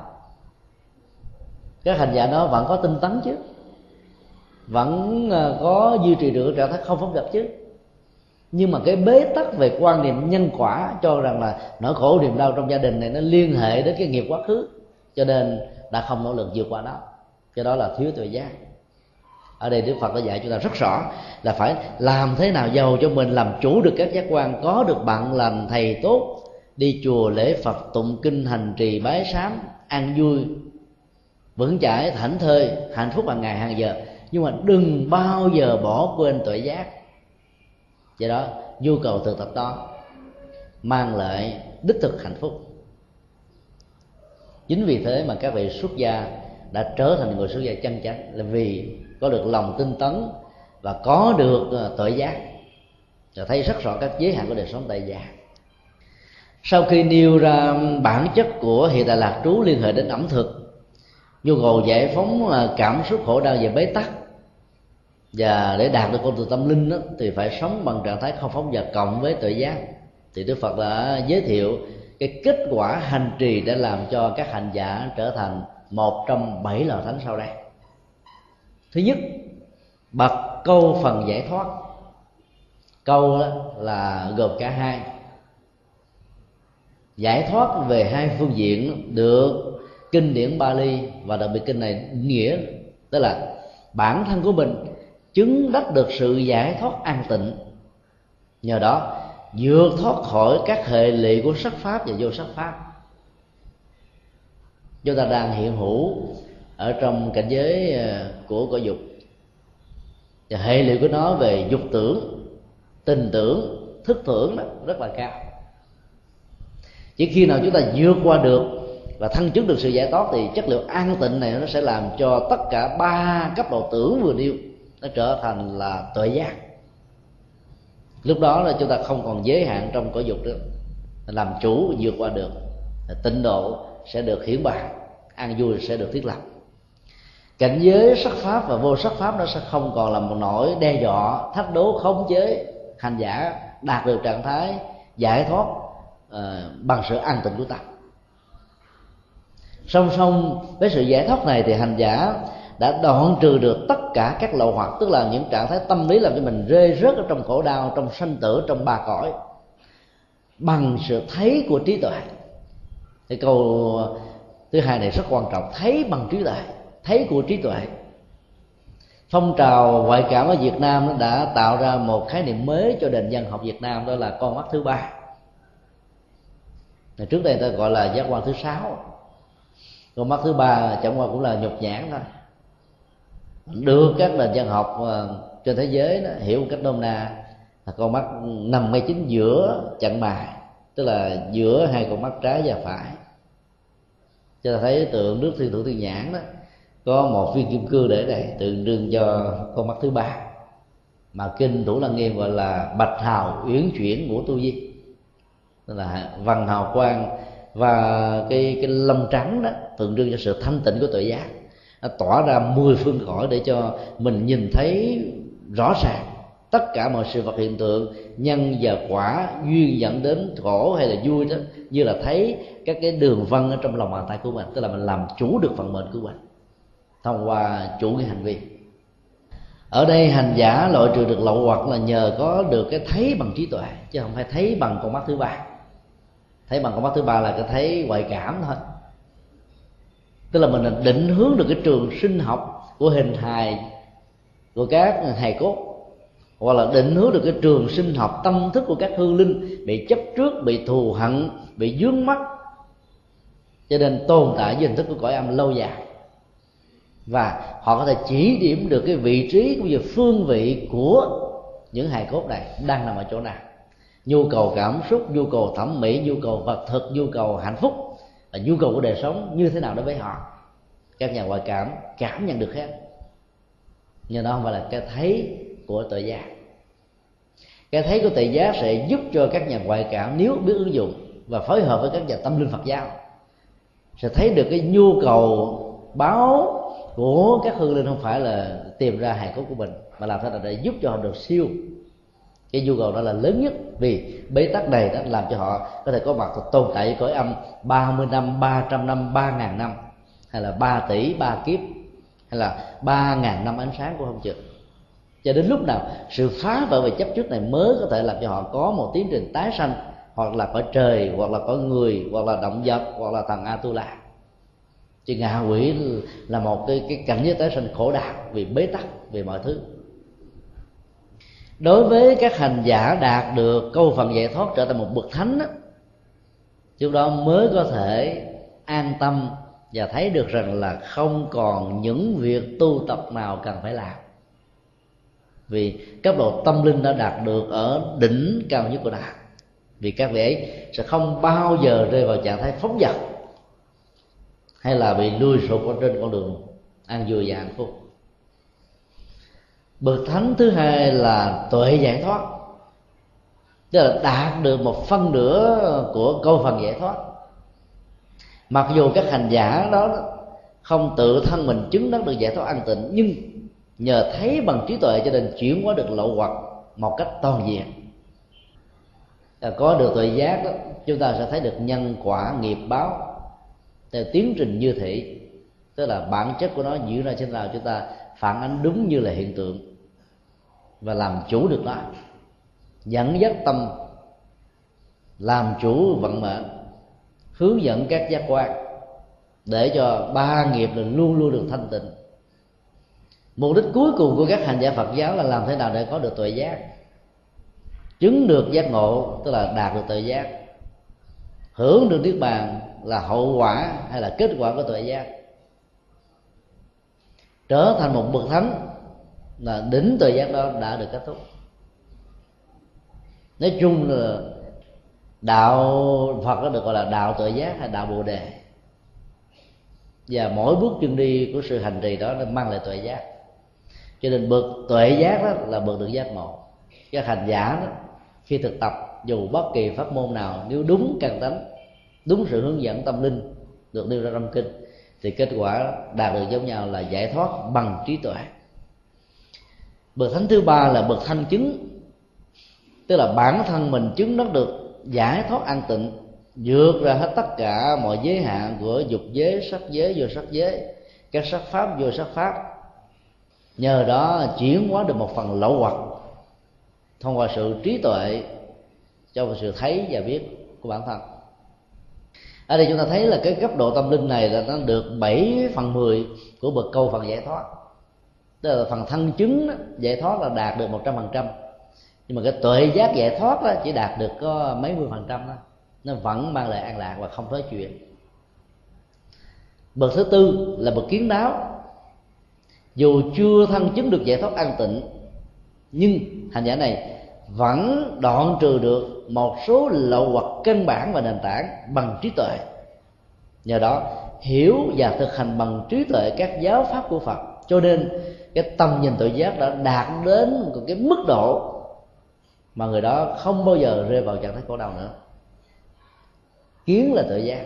Các hành giả đó vẫn có tinh tấn chứ, vẫn có duy trì được trạng thái không phóng dật chứ. Nhưng mà cái bế tắc về quan niệm nhân quả cho rằng là nỗi khổ niềm đau trong gia đình này nó liên hệ đến cái nghiệp quá khứ, cho nên đã không nỗ lực vượt qua nó. Cái đó là thiếu tự giác. Ở đây Đức Phật đã dạy chúng ta rất rõ là phải làm thế nào giàu cho mình làm chủ được các giác quan, có được bạn lành thầy tốt, đi chùa lễ Phật, tụng kinh, hành trì, bái sám, ăn vui, vững chãi, thảnh thơi, hạnh phúc hàng ngày hàng giờ. Nhưng mà đừng bao giờ bỏ quên tự giác. Vậy đó, nhu cầu thực tập đó mang lại đích thực hạnh phúc. Chính vì thế mà các vị xuất gia đã trở thành người xuất gia chân chánh, là vì có được lòng tinh tấn và có được tự giác, và thấy rất rõ các giới hạn của đời sống tại gia. Sau khi nêu ra bản chất của hiện tại lạc trú liên hệ đến ẩm thực, nhu cầu giải phóng cảm xúc khổ đau về bế tắc, và để đạt được con đường tâm linh đó, thì phải sống bằng trạng thái không phóng dật cộng với tự giác. Thì Đức Phật đã giới thiệu cái kết quả hành trì đã làm cho các hành giả trở thành một trong bảy lò thánh sau đây. Thứ nhất, bật câu phần giải thoát. Câu là gồm cả hai. Giải thoát về hai phương diện được kinh điển Bali, và đặc biệt kinh này nghĩa, tức là bản thân của mình chứng đắc được sự giải thoát an tịnh, nhờ đó vượt thoát khỏi các hệ lụy của sắc pháp và vô sắc pháp. Chúng ta đang hiện hữu ở trong cảnh giới của cõi dục, và hệ lụy của nó về dục tưởng, tình tưởng, thức tưởng đó rất là cao. Chỉ khi nào chúng ta vượt qua được và thăng chứng được sự giải thoát thì chất liệu an tịnh này nó sẽ làm cho tất cả ba cấp độ tưởng vừa nêu nó trở thành là tuệ giác. Lúc đó là chúng ta không còn giới hạn trong cõi dục nữa, làm chủ vượt qua được, tịnh độ sẽ được hiển bày, an vui sẽ được thiết lập. Cảnh giới sắc pháp và vô sắc pháp nó sẽ không còn là một nỗi đe dọa, thách đố, khống chế. Hành giả đạt được trạng thái giải thoát uh, bằng sự an tịnh của tâm. Song song với sự giải thoát này thì hành giả đã đoạn trừ được tất cả các lậu hoặc, tức là những trạng thái tâm lý làm cho mình rơi rớt ở trong khổ đau, trong sanh tử, trong ba cõi, bằng sự thấy của trí tuệ. Cái câu thứ hai này rất quan trọng, thấy bằng trí tuệ, thấy của trí tuệ. Phong trào ngoại cảm ở Việt Nam nó đã tạo ra một khái niệm mới cho nền văn học Việt Nam, đó là con mắt thứ ba. Trước đây ta gọi là giác quan thứ sáu. Con mắt thứ ba chẳng qua cũng là nhục nhãn thôi. Đưa các nền văn học trên thế giới đó, hiểu một cách nôm na là con mắt nằm ngay chính giữa chặn mài, tức là giữa hai con mắt trái và phải. Cho ta thấy tượng Đức Thiên Thủ Thiên Nhãn đó có một viên kim cương để đây tượng trưng cho con mắt thứ ba, mà kinh Thủ Lăng Nghiêm gọi là bạch hào uyển chuyển của tu vi, tức là vầng hào quang và cái cái lâm trắng đó tượng trưng cho sự thanh tịnh của tự giác. Nó tỏa ra mười phương cõi để cho mình nhìn thấy rõ ràng tất cả mọi sự vật hiện tượng, nhân và quả, duyên dẫn đến khổ hay là vui đó, như là thấy các cái đường vân ở trong lòng bàn tay của mình, tức là mình làm chủ được vận mệnh của mình thông qua chủ nghĩa hành vi. Ở đây hành giả loại trừ được lậu hoặc là nhờ có được cái thấy bằng trí tuệ, chứ không phải thấy bằng con mắt thứ ba. Thấy bằng con mắt thứ ba là cái thấy ngoại cảm thôi, tức là mình định hướng được cái trường sinh học của hình hài của các hài cốt, hoặc là định hướng được cái trường sinh học tâm thức của các hương linh bị chấp trước, bị thù hận, bị dướng mắt, cho nên tồn tại với hình thức của cõi âm lâu dài, và họ có thể chỉ điểm được cái vị trí cũng như phương vị của những hài cốt này đang nằm ở chỗ nào. Nhu cầu cảm xúc, nhu cầu thẩm mỹ, nhu cầu vật thực, nhu cầu hạnh phúc và nhu cầu của đời sống như thế nào đối với họ, các nhà ngoại cảm cảm nhận được hết. nhưng đó không phải là cái thấy của tự giác. Cái thấy của tự giác sẽ giúp cho các nhà ngoại cảm, nếu biết ứng dụng và phối hợp với các nhà tâm linh Phật giáo, sẽ thấy được cái nhu cầu báo của các hương linh không phải là tìm ra hài cốt của mình, mà làm thế nào để giúp cho họ được siêu. Cái nhu cầu đó là lớn nhất, vì bế tắc này đã làm cho họ có thể có mặt tồn tại với cõi âm ba mươi năm, ba trăm năm, ba ngàn năm, hay là ba tỷ, ba kiếp, hay là ba ngàn năm ánh sáng của không chừng. Cho đến lúc nào sự phá vỡ về chấp trước này mới có thể làm cho họ có một tiến trình tái sanh, hoặc là cõi trời, hoặc là cõi người, hoặc là động vật, hoặc là thần Atula. Chứ ngạ quỷ là một cái, cái cảnh giới tái sanh khổ đạo, vì bế tắc về mọi thứ. Đối với các hành giả đạt được câu phần giải thoát, trở thành một bậc thánh đó, trước đó mới có thể an tâm và thấy được rằng là không còn những việc tu tập nào cần phải làm, vì cấp độ tâm linh đã đạt được ở đỉnh cao nhất của đạo. Vì các vị ấy sẽ không bao giờ rơi vào trạng thái phóng dật, hay là bị lui sụp trên con đường an vui và hạnh phúc. Bậc thánh thứ hai là tuệ giải thoát, tức là đạt được một phân nửa của câu phần giải thoát. Mặc dù các hành giả đó không tự thân mình chứng đắc được giải thoát an tịnh, nhưng nhờ thấy bằng trí tuệ cho nên chuyển hóa được lậu hoặc một cách toàn diện. Có được tuệ giác đó, chúng ta sẽ thấy được nhân quả nghiệp báo theo tiến trình như thị, tức là bản chất của nó diễn ra trên nào chúng ta phản ánh đúng như là hiện tượng và làm chủ được nó, dẫn dắt tâm, làm chủ vận mệnh, hướng dẫn các giác quan để cho ba nghiệp là luôn luôn được thanh tịnh. Mục đích cuối cùng của các hành giả Phật giáo là làm thế nào để có được tuệ giác, chứng được giác ngộ, tức là đạt được tuệ giác, hưởng được niết bàn là hậu quả hay là kết quả của tuệ giác. Trở thành một bậc thánh là đỉnh tuệ giác đó đã được kết thúc. Nói chung là đạo Phật nó được gọi là đạo tuệ giác hay đạo Bồ Đề, và mỗi bước chân đi của sự hành trì đó nó mang lại tuệ giác. Cho nên bậc tuệ giác đó là bậc được giác ngộ. Các hành giả đó, khi thực tập dù bất kỳ pháp môn nào, nếu đúng căn tánh, đúng sự hướng dẫn tâm linh được nêu ra trong kinh, thì kết quả đạt được giống nhau là giải thoát bằng trí tuệ. Bậc thánh thứ ba là bậc thanh chứng, tức là bản thân mình chứng đắc được giải thoát an tịnh, vượt ra hết tất cả mọi giới hạn của dục giới, sắc giới, vô sắc giới, các sắc pháp, vô sắc pháp. Nhờ đó chuyển hóa được một phần lậu hoặc thông qua sự trí tuệ cho sự thấy và biết của bản thân. Ở đây chúng ta thấy là cái cấp độ tâm linh này là nó được bảy phần mười của bậc câu phần giải thoát. Tức là phần thân chứng đó, giải thoát là đạt được một trăm phần trăm, nhưng mà cái tuệ giác giải thoát đó chỉ đạt được có mấy mươi phần trăm đó. Nó vẫn mang lại an lạc và không nói chuyện. Bậc thứ tư là bậc kiến đáo. Dù chưa thân chứng được giải thoát an tịnh, nhưng hành giả này vẫn đoạn trừ được một số lậu hoặc căn bản và nền tảng bằng trí tuệ. Nhờ đó hiểu và thực hành bằng trí tuệ các giáo pháp của Phật, cho nên cái tâm nhìn tuệ giác đã đạt đến một cái mức độ mà người đó không bao giờ rơi vào trạng thái khổ đau nữa. Kiến là tuệ giác,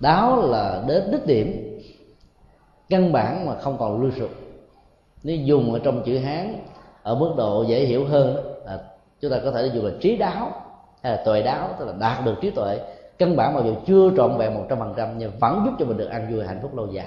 đáo là đến đích điểm căn bản mà không còn lui sụp. Nếu dùng ở trong chữ Hán ở mức độ dễ hiểu hơn, là chúng ta có thể dùng là trí đáo hay là tuệ đáo, tức là đạt được trí tuệ căn bản mặc dù chưa trọn vẹn một trăm phần trăm, nhưng vẫn giúp cho mình được an vui hạnh phúc lâu dài.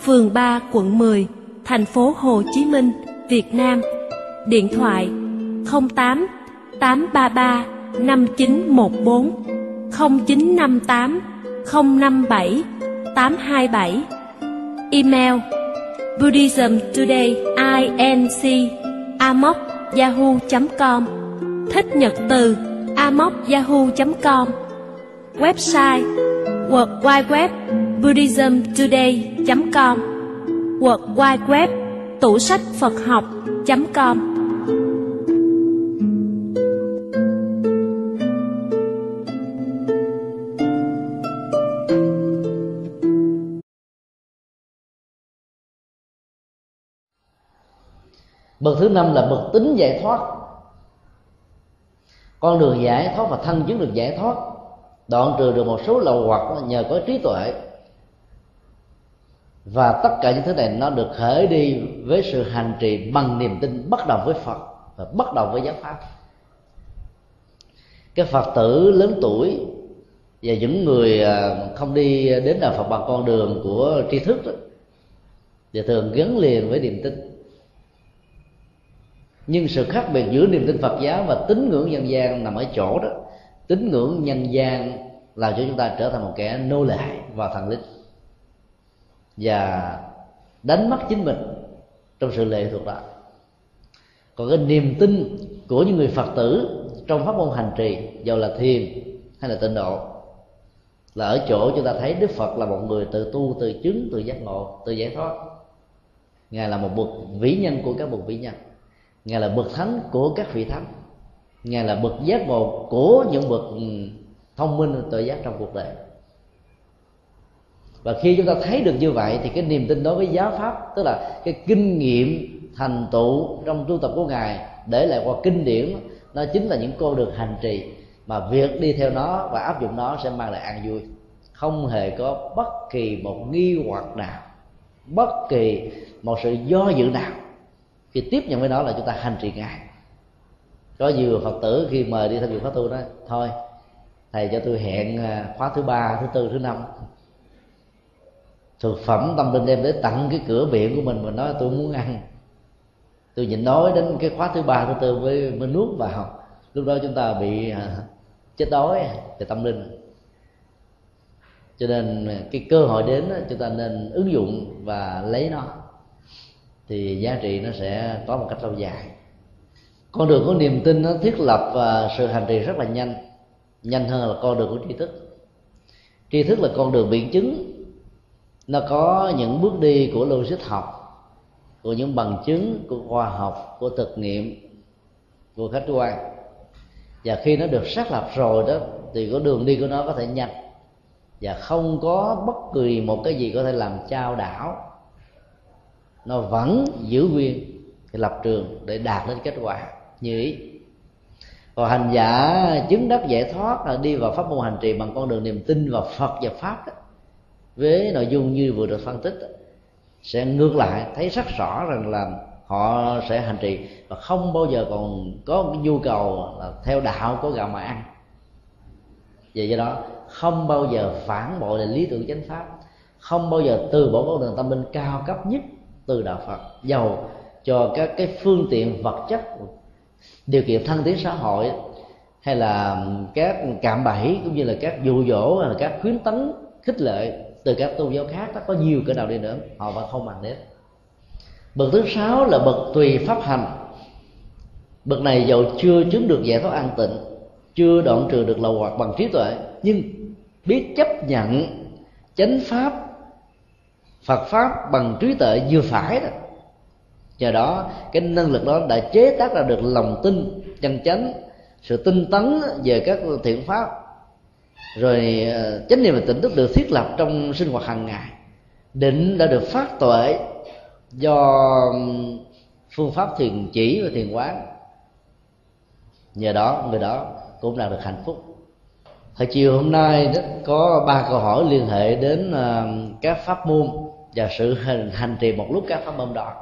phường ba, quận mười, thành phố Hồ Chí Minh, Việt Nam. Điện thoại không tám tám ba ba năm chín một bốn, không chín năm tám không năm bảy tám hai bảy, email Buddhism Today inc a m o c yahoo chấm com, Thích Nhật Từ a m o c yahoo chấm com, website World Wide Web buddhism today chấm com, World Wide Web tủ sách Phật học chấm com. Bậc thứ năm là bậc tính giải thoát. Con đường giải thoát và thanh chứng được giải thoát, đoạn trừ được một số lậu hoặc nhờ có trí tuệ. Và tất cả những thứ này nó được khởi đi với sự hành trì bằng niềm tin bất đồng với Phật và bất đồng với giáo pháp. Cái Phật tử lớn tuổi và những người không đi đến đạo Phật bằng con đường của tri thức đó, thì thường gắn liền với niềm tin. Nhưng sự khác biệt giữa niềm tin Phật giáo và tín ngưỡng nhân gian nằm ở chỗ đó, tín ngưỡng nhân gian làm cho chúng ta trở thành một kẻ nô lệ và thần linh và đánh mất chính mình trong sự lệ thuộc đó. Còn cái niềm tin của những người Phật tử trong pháp môn hành trì, dầu là thiền hay là tịnh độ, là ở chỗ chúng ta thấy Đức Phật là một người tự tu, tự chứng, tự giác ngộ, tự giải thoát. Ngài là một bậc vĩ nhân của các bậc vĩ nhân, Ngài là bậc thánh của các vị thánh, Ngài là bậc giác ngộ của những bậc thông minh tự giác trong cuộc đời. Và khi chúng ta thấy được như vậy thì cái niềm tin đối với giáo pháp, tức là cái kinh nghiệm thành tựu trong tu tập của Ngài để lại qua kinh điển, nó chính là những cô được hành trì, mà việc đi theo nó và áp dụng nó sẽ mang lại an vui, không hề có bất kỳ một nghi hoặc nào, bất kỳ một sự do dự nào. Khi tiếp nhận với nó là chúng ta hành trì Ngài. Có nhiều Phật tử khi mời đi tham dự khóa tu đó, thôi thầy cho tôi hẹn khóa thứ ba, thứ tư, thứ năm. Thực phẩm tâm linh đem tới tặng cái cửa miệng của mình, mình nói tôi muốn ăn, tôi nhịn đói đến cái khóa thứ ba, thứ tư mới, mới nuốt vào. Lúc đó chúng ta bị chết đói về tâm linh. Cho nên cái cơ hội đến đó, chúng ta nên ứng dụng và lấy nó, thì giá trị nó sẽ có một cách lâu dài. Con đường của niềm tin nó thiết lập và sự hành trì rất là nhanh, nhanh hơn là con đường của tri thức. Tri thức là con đường biện chứng, nó có những bước đi của logic học, của những bằng chứng, của khoa học, của thực nghiệm, của khách quan. Và khi nó được xác lập rồi đó thì cái đường đi của nó có thể nhanh, và không có bất kỳ một cái gì có thể làm chao đảo, nó vẫn giữ nguyên cái lập trường để đạt đến kết quả như ý. Còn hành giả chứng đắc giải thoát là đi vào pháp môn hành trì bằng con đường niềm tin vào Phật và Pháp đó, với nội dung như vừa được phân tích đó, sẽ ngược lại thấy rất rõ rằng là họ sẽ hành trì và không bao giờ còn có nhu cầu là theo đạo có gạo mà ăn. Vì vậy đó không bao giờ phản bội lại lý tưởng chánh pháp, không bao giờ từ bỏ con đường tâm linh cao cấp nhất từ đạo Phật, dầu cho các cái phương tiện vật chất, điều kiện thân tiến xã hội, hay là các cạm bẫy cũng như là các dụ dỗ, hay là các khuyến tấn khích lệ từ các tôn giáo khác, nó có nhiều cỡ nào đi nữa họ vẫn không màng đến. Bậc thứ sáu là bậc tùy pháp hành. Bậc này dầu chưa chứng được giải thoát an tịnh, chưa đoạn trừ được lậu hoặc bằng trí tuệ, nhưng biết chấp nhận chánh pháp, Phật pháp bằng trí tuệ vừa phải đó. Nhờ đó cái năng lực đó đã chế tác ra được lòng tin chân chánh, sự tinh tấn về các thiện pháp, rồi chánh niệm và tỉnh thức được thiết lập trong sinh hoạt hàng ngày, định đã được phát tuệ do phương pháp thiền chỉ và thiền quán. Nhờ đó người đó cũng đạt được hạnh phúc. Hồi chiều hôm nay đó, có ba câu hỏi liên hệ đến các pháp môn và sự hành, hành trì một lúc các pháp môn đó.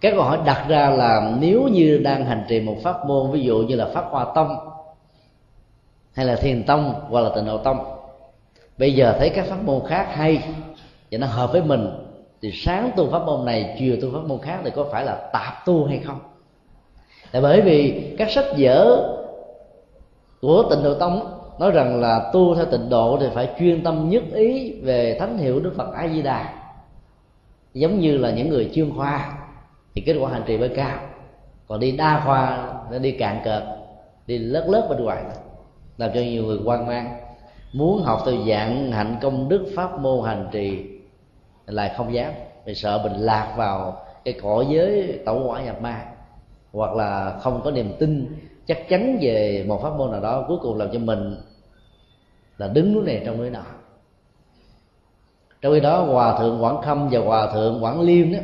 Các câu hỏi đặt ra là nếu như đang hành trì một pháp môn, ví dụ như là Pháp Hoa Tông hay là Thiền Tông hoặc là Tịnh Độ Tông, bây giờ thấy các pháp môn khác hay và nó hợp với mình, thì sáng tu pháp môn này, chiều tu pháp môn khác, thì có phải là tạp tu hay không? Tại bởi vì các sách vở của Tịnh Độ Tông nói rằng là tu theo tịnh độ thì phải chuyên tâm nhất ý về thánh hiệu Đức Phật A Di Đà, giống như là những người chuyên khoa thì kết quả hành trì mới cao. Còn đi đa khoa, đi cạn cợt, đi lớt lớt bên ngoài, làm cho nhiều người hoang mang. Muốn học từ dạng hạnh công đức pháp môn hành trì lại không dám, vì sợ mình lạc vào cái cõi giới tẩu hỏa nhập ma, hoặc là không có niềm tin chắc chắn về một pháp môn nào đó, cuối cùng làm cho mình là đứng núi này trong núi nọ. Trong khi đó, Hòa thượng Quảng Khâm và Hòa thượng Quảng Liên đó,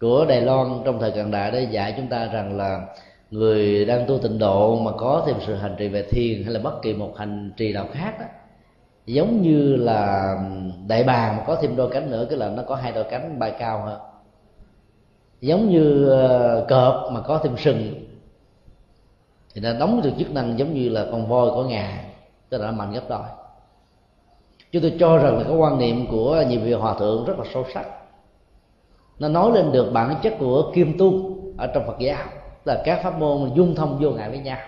của Đài Loan trong thời cận đại đã dạy chúng ta rằng là người đang tu tịnh độ mà có thêm sự hành trì về thiền hay là bất kỳ một hành trì nào khác đó, giống như là đại bàng mà có thêm đôi cánh nữa, cái là nó có hai đôi cánh bay cao hơn. Giống như cọp mà có thêm sừng thì nó đóng được chức năng giống như là con voi có ngà, tức là nó mạnh gấp đôi. Chứ tôi cho rằng là cái quan niệm của nhiều vị hòa thượng rất là sâu sắc, nó nói lên được bản chất của kim tu ở trong Phật giáo, là các pháp môn dung thông vô ngại với nhau.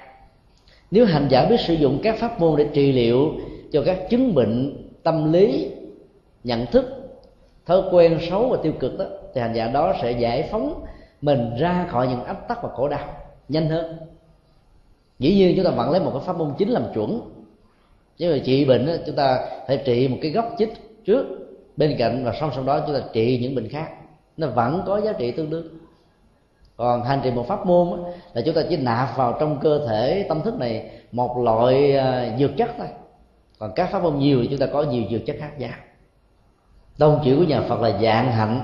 Nếu hành giả biết sử dụng các pháp môn để trị liệu cho các chứng bệnh tâm lý, nhận thức, thói quen xấu và tiêu cực đó, thì hành giả đó sẽ giải phóng mình ra khỏi những ách tắc và khổ đau nhanh hơn. Dĩ nhiên chúng ta vẫn lấy một cái pháp môn chính làm chuẩn, chứ mà trị bệnh đó, chúng ta phải trị một cái gốc chích trước, bên cạnh và song song đó chúng ta trị những bệnh khác, nó vẫn có giá trị tương đương. Còn hành trì một pháp môn đó, là chúng ta chỉ nạp vào trong cơ thể tâm thức này một loại dược chất thôi, còn các pháp môn nhiều thì chúng ta có nhiều dược chất khác nhau. Tông chỉ của nhà Phật là dạng hạnh,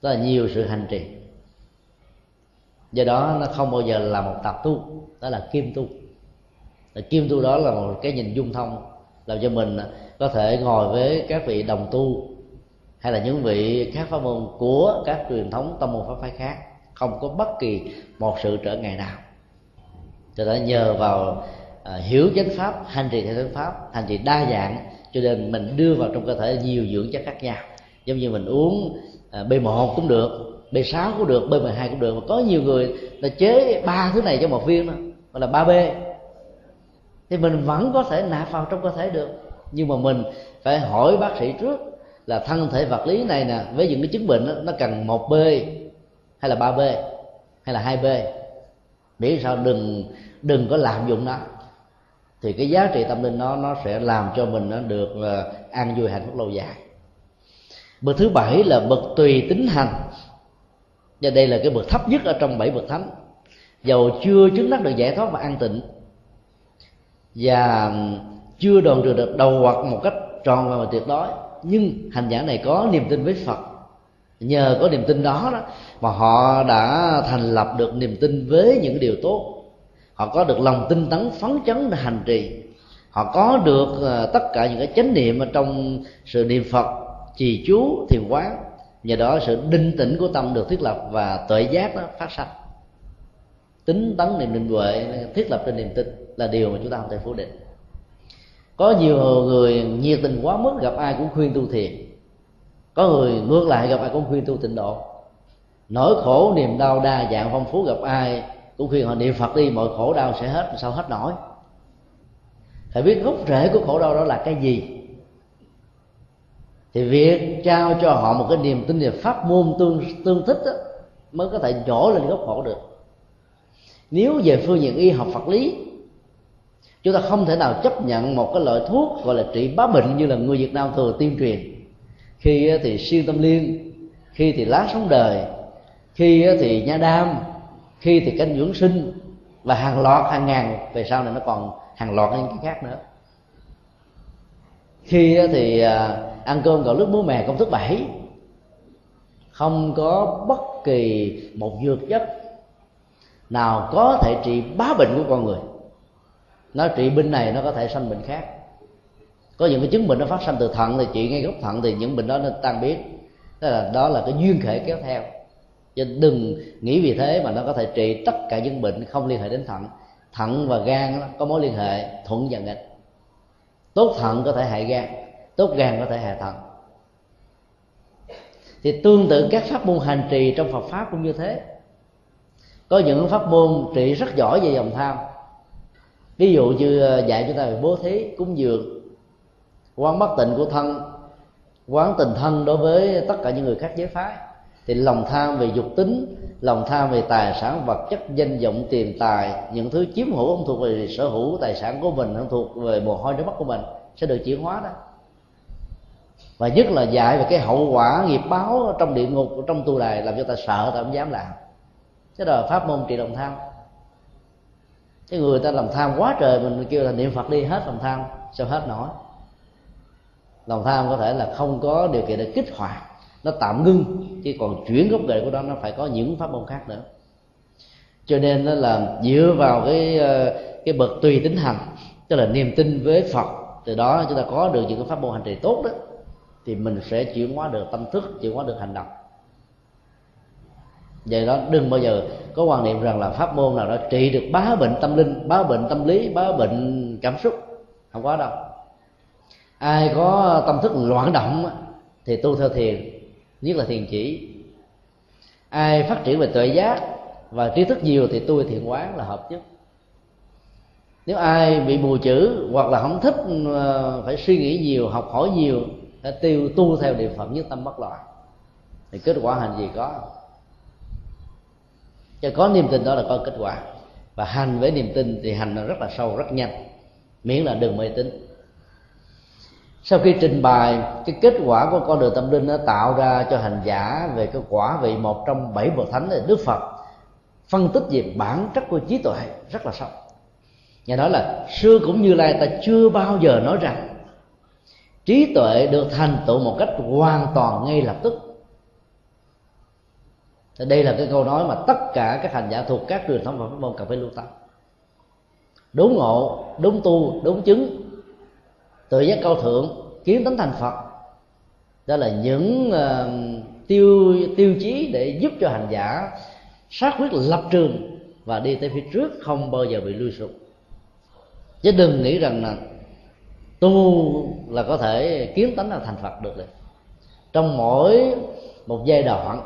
tức là nhiều sự hành trì, do đó nó không bao giờ là một tập tu, đó là kim tu. Kim tu đó là một cái nhìn dung thông, làm cho mình có thể ngồi với các vị đồng tu hay là những vị khác pháp môn của các truyền thống tâm môn pháp phái khác, không có bất kỳ một sự trở ngại nào. Cho nên nhờ vào à, hiểu chánh pháp, hành trì theo chánh pháp, hành trì đa dạng, cho nên mình đưa vào trong cơ thể nhiều dưỡng chất khác nhau. Giống như mình uống à, B một cũng được, B sáu cũng được, B mười hai cũng được. Mà có nhiều người là chế ba thứ này cho một viên đó, gọi là ba B, thì mình vẫn có thể nạp vào trong cơ thể được. Nhưng mà mình phải hỏi bác sĩ trước là thân thể vật lý này nè, với những cái chứng bệnh đó, nó cần một B hay là ba B hay là hai B, miễn sao đừng đừng có lạm dụng nó, thì cái giá trị tâm linh nó nó sẽ làm cho mình nó được an vui hạnh phúc lâu dài. Bậc thứ bảy là bậc tùy tính hành, và đây là cái bậc thấp nhất ở trong bảy bậc thánh, dầu chưa chứng đắc được giải thoát và an tịnh và chưa đoạn trừ được đầu hoặc một cách tròn và tuyệt đối, nhưng hành giả này có niềm tin với Phật. Nhờ có niềm tin đó, đó mà họ đã thành lập được niềm tin với những điều tốt, họ có được lòng tin tấn phấn chấn để hành trì, họ có được tất cả những cái chánh niệm ở trong sự niệm Phật, trì chú, thiền quán. Nhờ đó sự định tĩnh của tâm được thiết lập và tuệ giác nó phát sanh, tính tấn niệm định huệ thiết lập trên niềm tin là điều mà chúng ta không thể phủ định. Có nhiều người nhiệt tình quá mức, gặp ai cũng khuyên tu thiền, có người ngược lại gặp ai cũng khuyên tu tịnh độ. Nỗi khổ niềm đau đa dạng phong phú, gặp ai cũng khuyên họ niệm Phật đi, mọi khổ đau sẽ hết, sao hết nổi. Phải biết gốc rễ của khổ đau đó là cái gì, thì việc trao cho họ một cái niềm tin về pháp môn tương tương thích đó, mới có thể nhổ lên gốc khổ được. Nếu về phương diện y học Phật lý, chúng ta không thể nào chấp nhận một cái loại thuốc gọi là trị bá bệnh như là người Việt Nam thường tuyên truyền, khi thì siêu tâm liên, khi thì lá sống đời, khi thì nha đam, khi thì canh dưỡng sinh, và hàng loạt hàng ngàn về sau này nó còn hàng loạt những cái khác nữa. Khi thì ăn cơm gạo nước muối mè công thức bảy, không có bất kỳ một dược chất nào có thể trị bá bệnh của con người. Nó trị bệnh này nó có thể sanh bệnh khác. Có những cái chứng bệnh nó phát sinh từ thận thì trị ngay gốc thận, thì những bệnh đó nó tan biến. Đó là, đó là cái duyên khể kéo theo, chứ đừng nghĩ vì thế mà nó có thể trị tất cả những bệnh không liên hệ đến thận. Thận và gan đó, có mối liên hệ thuận và nghịch. Tốt thận có thể hại gan, tốt gan có thể hại thận. Thì tương tự các pháp môn hành trì trong Phật pháp cũng như thế. Có những pháp môn trị rất giỏi về dòng tham, ví dụ như dạy chúng ta về bố thí, cúng dường, quán bất tịnh của thân, quán tình thân đối với tất cả những người khác giới phái, thì lòng tham về dục tính, lòng tham về tài sản vật chất, danh vọng, tiền tài, những thứ chiếm hữu không thuộc về sở hữu tài sản của mình, không thuộc về mồ hôi nước mắt của mình sẽ được chuyển hóa đó. Và nhất là dạy về cái hậu quả nghiệp báo trong địa ngục, trong tu đài, làm cho ta sợ, ta không dám làm. Thế đó là pháp môn trị lòng tham. Cái người ta lòng tham quá trời, mình kêu là niệm Phật đi hết lòng tham, sao hết nổi. Lòng tham có thể là không có điều kiện để kích hoạt, nó tạm ngưng, chứ còn chuyển gốc rễ của đó nó phải có những pháp môn khác nữa. Cho nên nó là dựa vào cái cái bậc tùy tín hành, tức là niềm tin với Phật, từ đó chúng ta có được những cái pháp môn hành trì tốt đó, thì mình sẽ chuyển hóa được tâm thức, chuyển hóa được hành động. Vậy đó, đừng bao giờ có quan niệm rằng là pháp môn nào đó trị được bá bệnh tâm linh, bá bệnh tâm lý, bá bệnh cảm xúc, không có đâu. Ai có tâm thức loạn động thì tu theo thiền, nhất là thiền chỉ. Ai phát triển về tuệ giác và trí thức nhiều thì tu thiền quán là hợp nhất. Nếu ai bị mù chữ hoặc là không thích phải suy nghĩ nhiều, học hỏi nhiều, đã tiêu tu theo địa phẩm nhất tâm bất loạn thì kết quả hành gì có. Cho có niềm tin đó là có kết quả, và hành với niềm tin thì hành nó rất là sâu, rất nhanh, miễn là đừng mê tín. Sau khi trình bày cái kết quả của con đường tâm linh nó tạo ra cho hành giả về cái quả vị một trong bảy bậc thánh, là Đức Phật phân tích về bản chất của trí tuệ rất là sâu. Ngài nói là xưa cũng Như Lai ta chưa bao giờ nói rằng trí tuệ được thành tựu một cách hoàn toàn ngay lập tức. Thì đây là cái câu nói mà tất cả các hành giả thuộc các truyền thống và pháp môn cần phải lưu tâm. Đúng ngộ, đúng tu, đúng chứng, tự giác cao thượng, kiến tánh thành Phật, đó là những uh, tiêu tiêu chí để giúp cho hành giả xác quyết lập trường và đi tới phía trước, không bao giờ bị lui sụp. Chứ đừng nghĩ rằng là tu là có thể kiến tánh là thành Phật được. Đấy. Trong mỗi một giai đoạn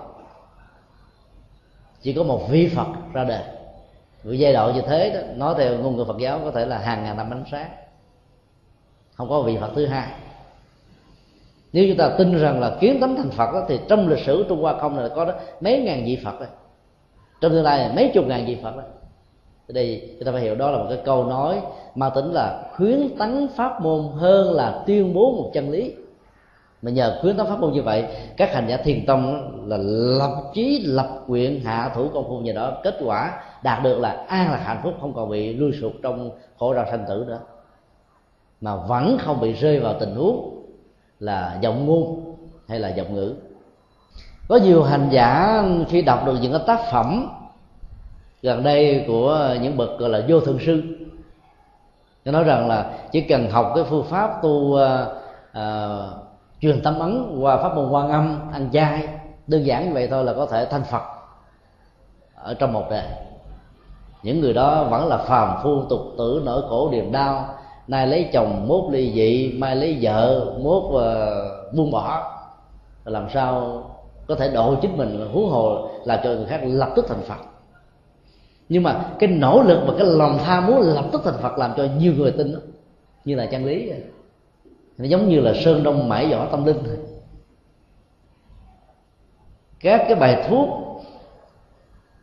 chỉ có một vị Phật ra đời. Vì giai đoạn như thế đó, nói theo ngôn ngữ Phật giáo có thể là hàng ngàn năm ánh sáng, không có vị Phật thứ hai. Nếu chúng ta tin rằng là kiến tánh thành Phật đó, thì trong lịch sử Trung Hoa không là có đó, mấy ngàn vị Phật đó. Trong tương lai là mấy chục ngàn vị Phật đó. Đây chúng ta phải hiểu đó là một cái câu nói mang tính là khuyến tấn pháp môn hơn là tuyên bố một chân lý. Mà nhờ khuyến tấn pháp môn như vậy, các hành giả thiền tông là lập chí lập nguyện hạ thủ công phu, như đó kết quả đạt được là an lạc hạnh phúc, không còn bị lui sụp trong khổ đau sanh tử nữa, mà vẫn không bị rơi vào tình huống là vọng ngôn hay là vọng ngữ. Có nhiều hành giả khi đọc được những cái tác phẩm gần đây của những bậc gọi là vô thượng sư, nó nói rằng là chỉ cần học cái phương pháp tu truyền uh, uh, tâm ấn qua pháp môn Quan Âm, ăn chay đơn giản như vậy thôi là có thể thành Phật ở trong một đời. Những người đó vẫn là phàm phu tục tử, nỗi khổ niềm đau, nay lấy chồng mốt ly dị, mai lấy vợ mốt uh, buông bỏ, làm sao có thể độ chính mình, huống hồ làm cho người khác lập tức thành Phật. Nhưng mà cái nỗ lực và cái lòng tham muốn lập tức thành Phật làm cho nhiều người tin đó, như là chân lý, nó giống như là sơn đông mãi võ tâm linh. Các cái bài thuốc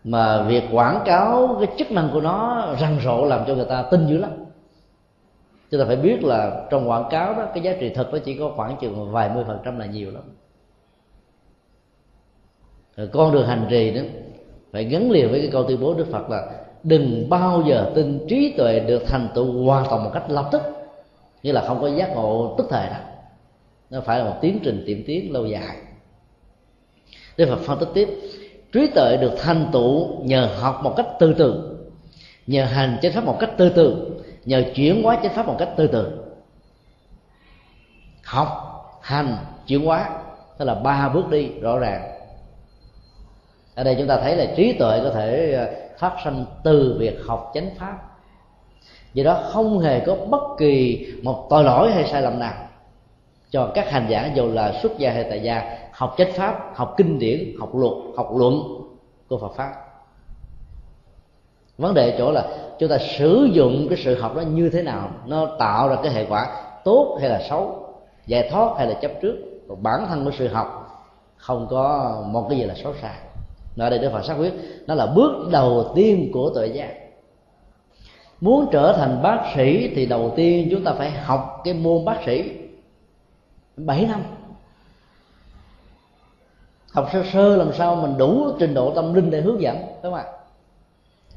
mà việc quảng cáo cái chức năng của nó rầm rộ làm cho người ta tin dữ lắm. Chúng ta phải biết là trong quảng cáo đó, cái giá trị thực nó chỉ có khoảng chừng vài mươi phần trăm là nhiều lắm. Rồi con đường hành trì đó phải gắn liền với cái câu tuyên bố Đức Phật là đừng bao giờ tin trí tuệ được thành tựu hoàn toàn một cách lập tức, như là không có giác ngộ tức thời đâu. Nó phải là một tiến trình tiệm tiến lâu dài. Đức Phật phân tích tiếp, trí tuệ được thành tựu nhờ học một cách từ từ, nhờ hành chánh pháp một cách từ từ, nhờ chuyển hóa chánh pháp một cách từ từ. Học, hành, chuyển hóa, tức là ba bước đi rõ ràng. Ở đây chúng ta thấy là trí tuệ có thể phát sinh từ việc học chánh pháp. Do đó không hề có bất kỳ một tội lỗi hay sai lầm nào cho các hành giả, dù là xuất gia hay tại gia, học chánh pháp, học kinh điển, học luật, học luận của Phật pháp. Vấn đề chỗ là chúng ta sử dụng cái sự học đó như thế nào, nó tạo ra cái hệ quả tốt hay là xấu, giải thoát hay là chấp trước. Còn bản thân của sự học không có một cái gì là xấu xa. Nói đây Đức Phật xác quyết nó là bước đầu tiên của tuệ giác. Muốn trở thành bác sĩ thì đầu tiên chúng ta phải học cái môn bác sĩ bảy năm. Học sơ sơ làm sao mình đủ trình độ tâm linh để hướng dẫn, đúng không ạ?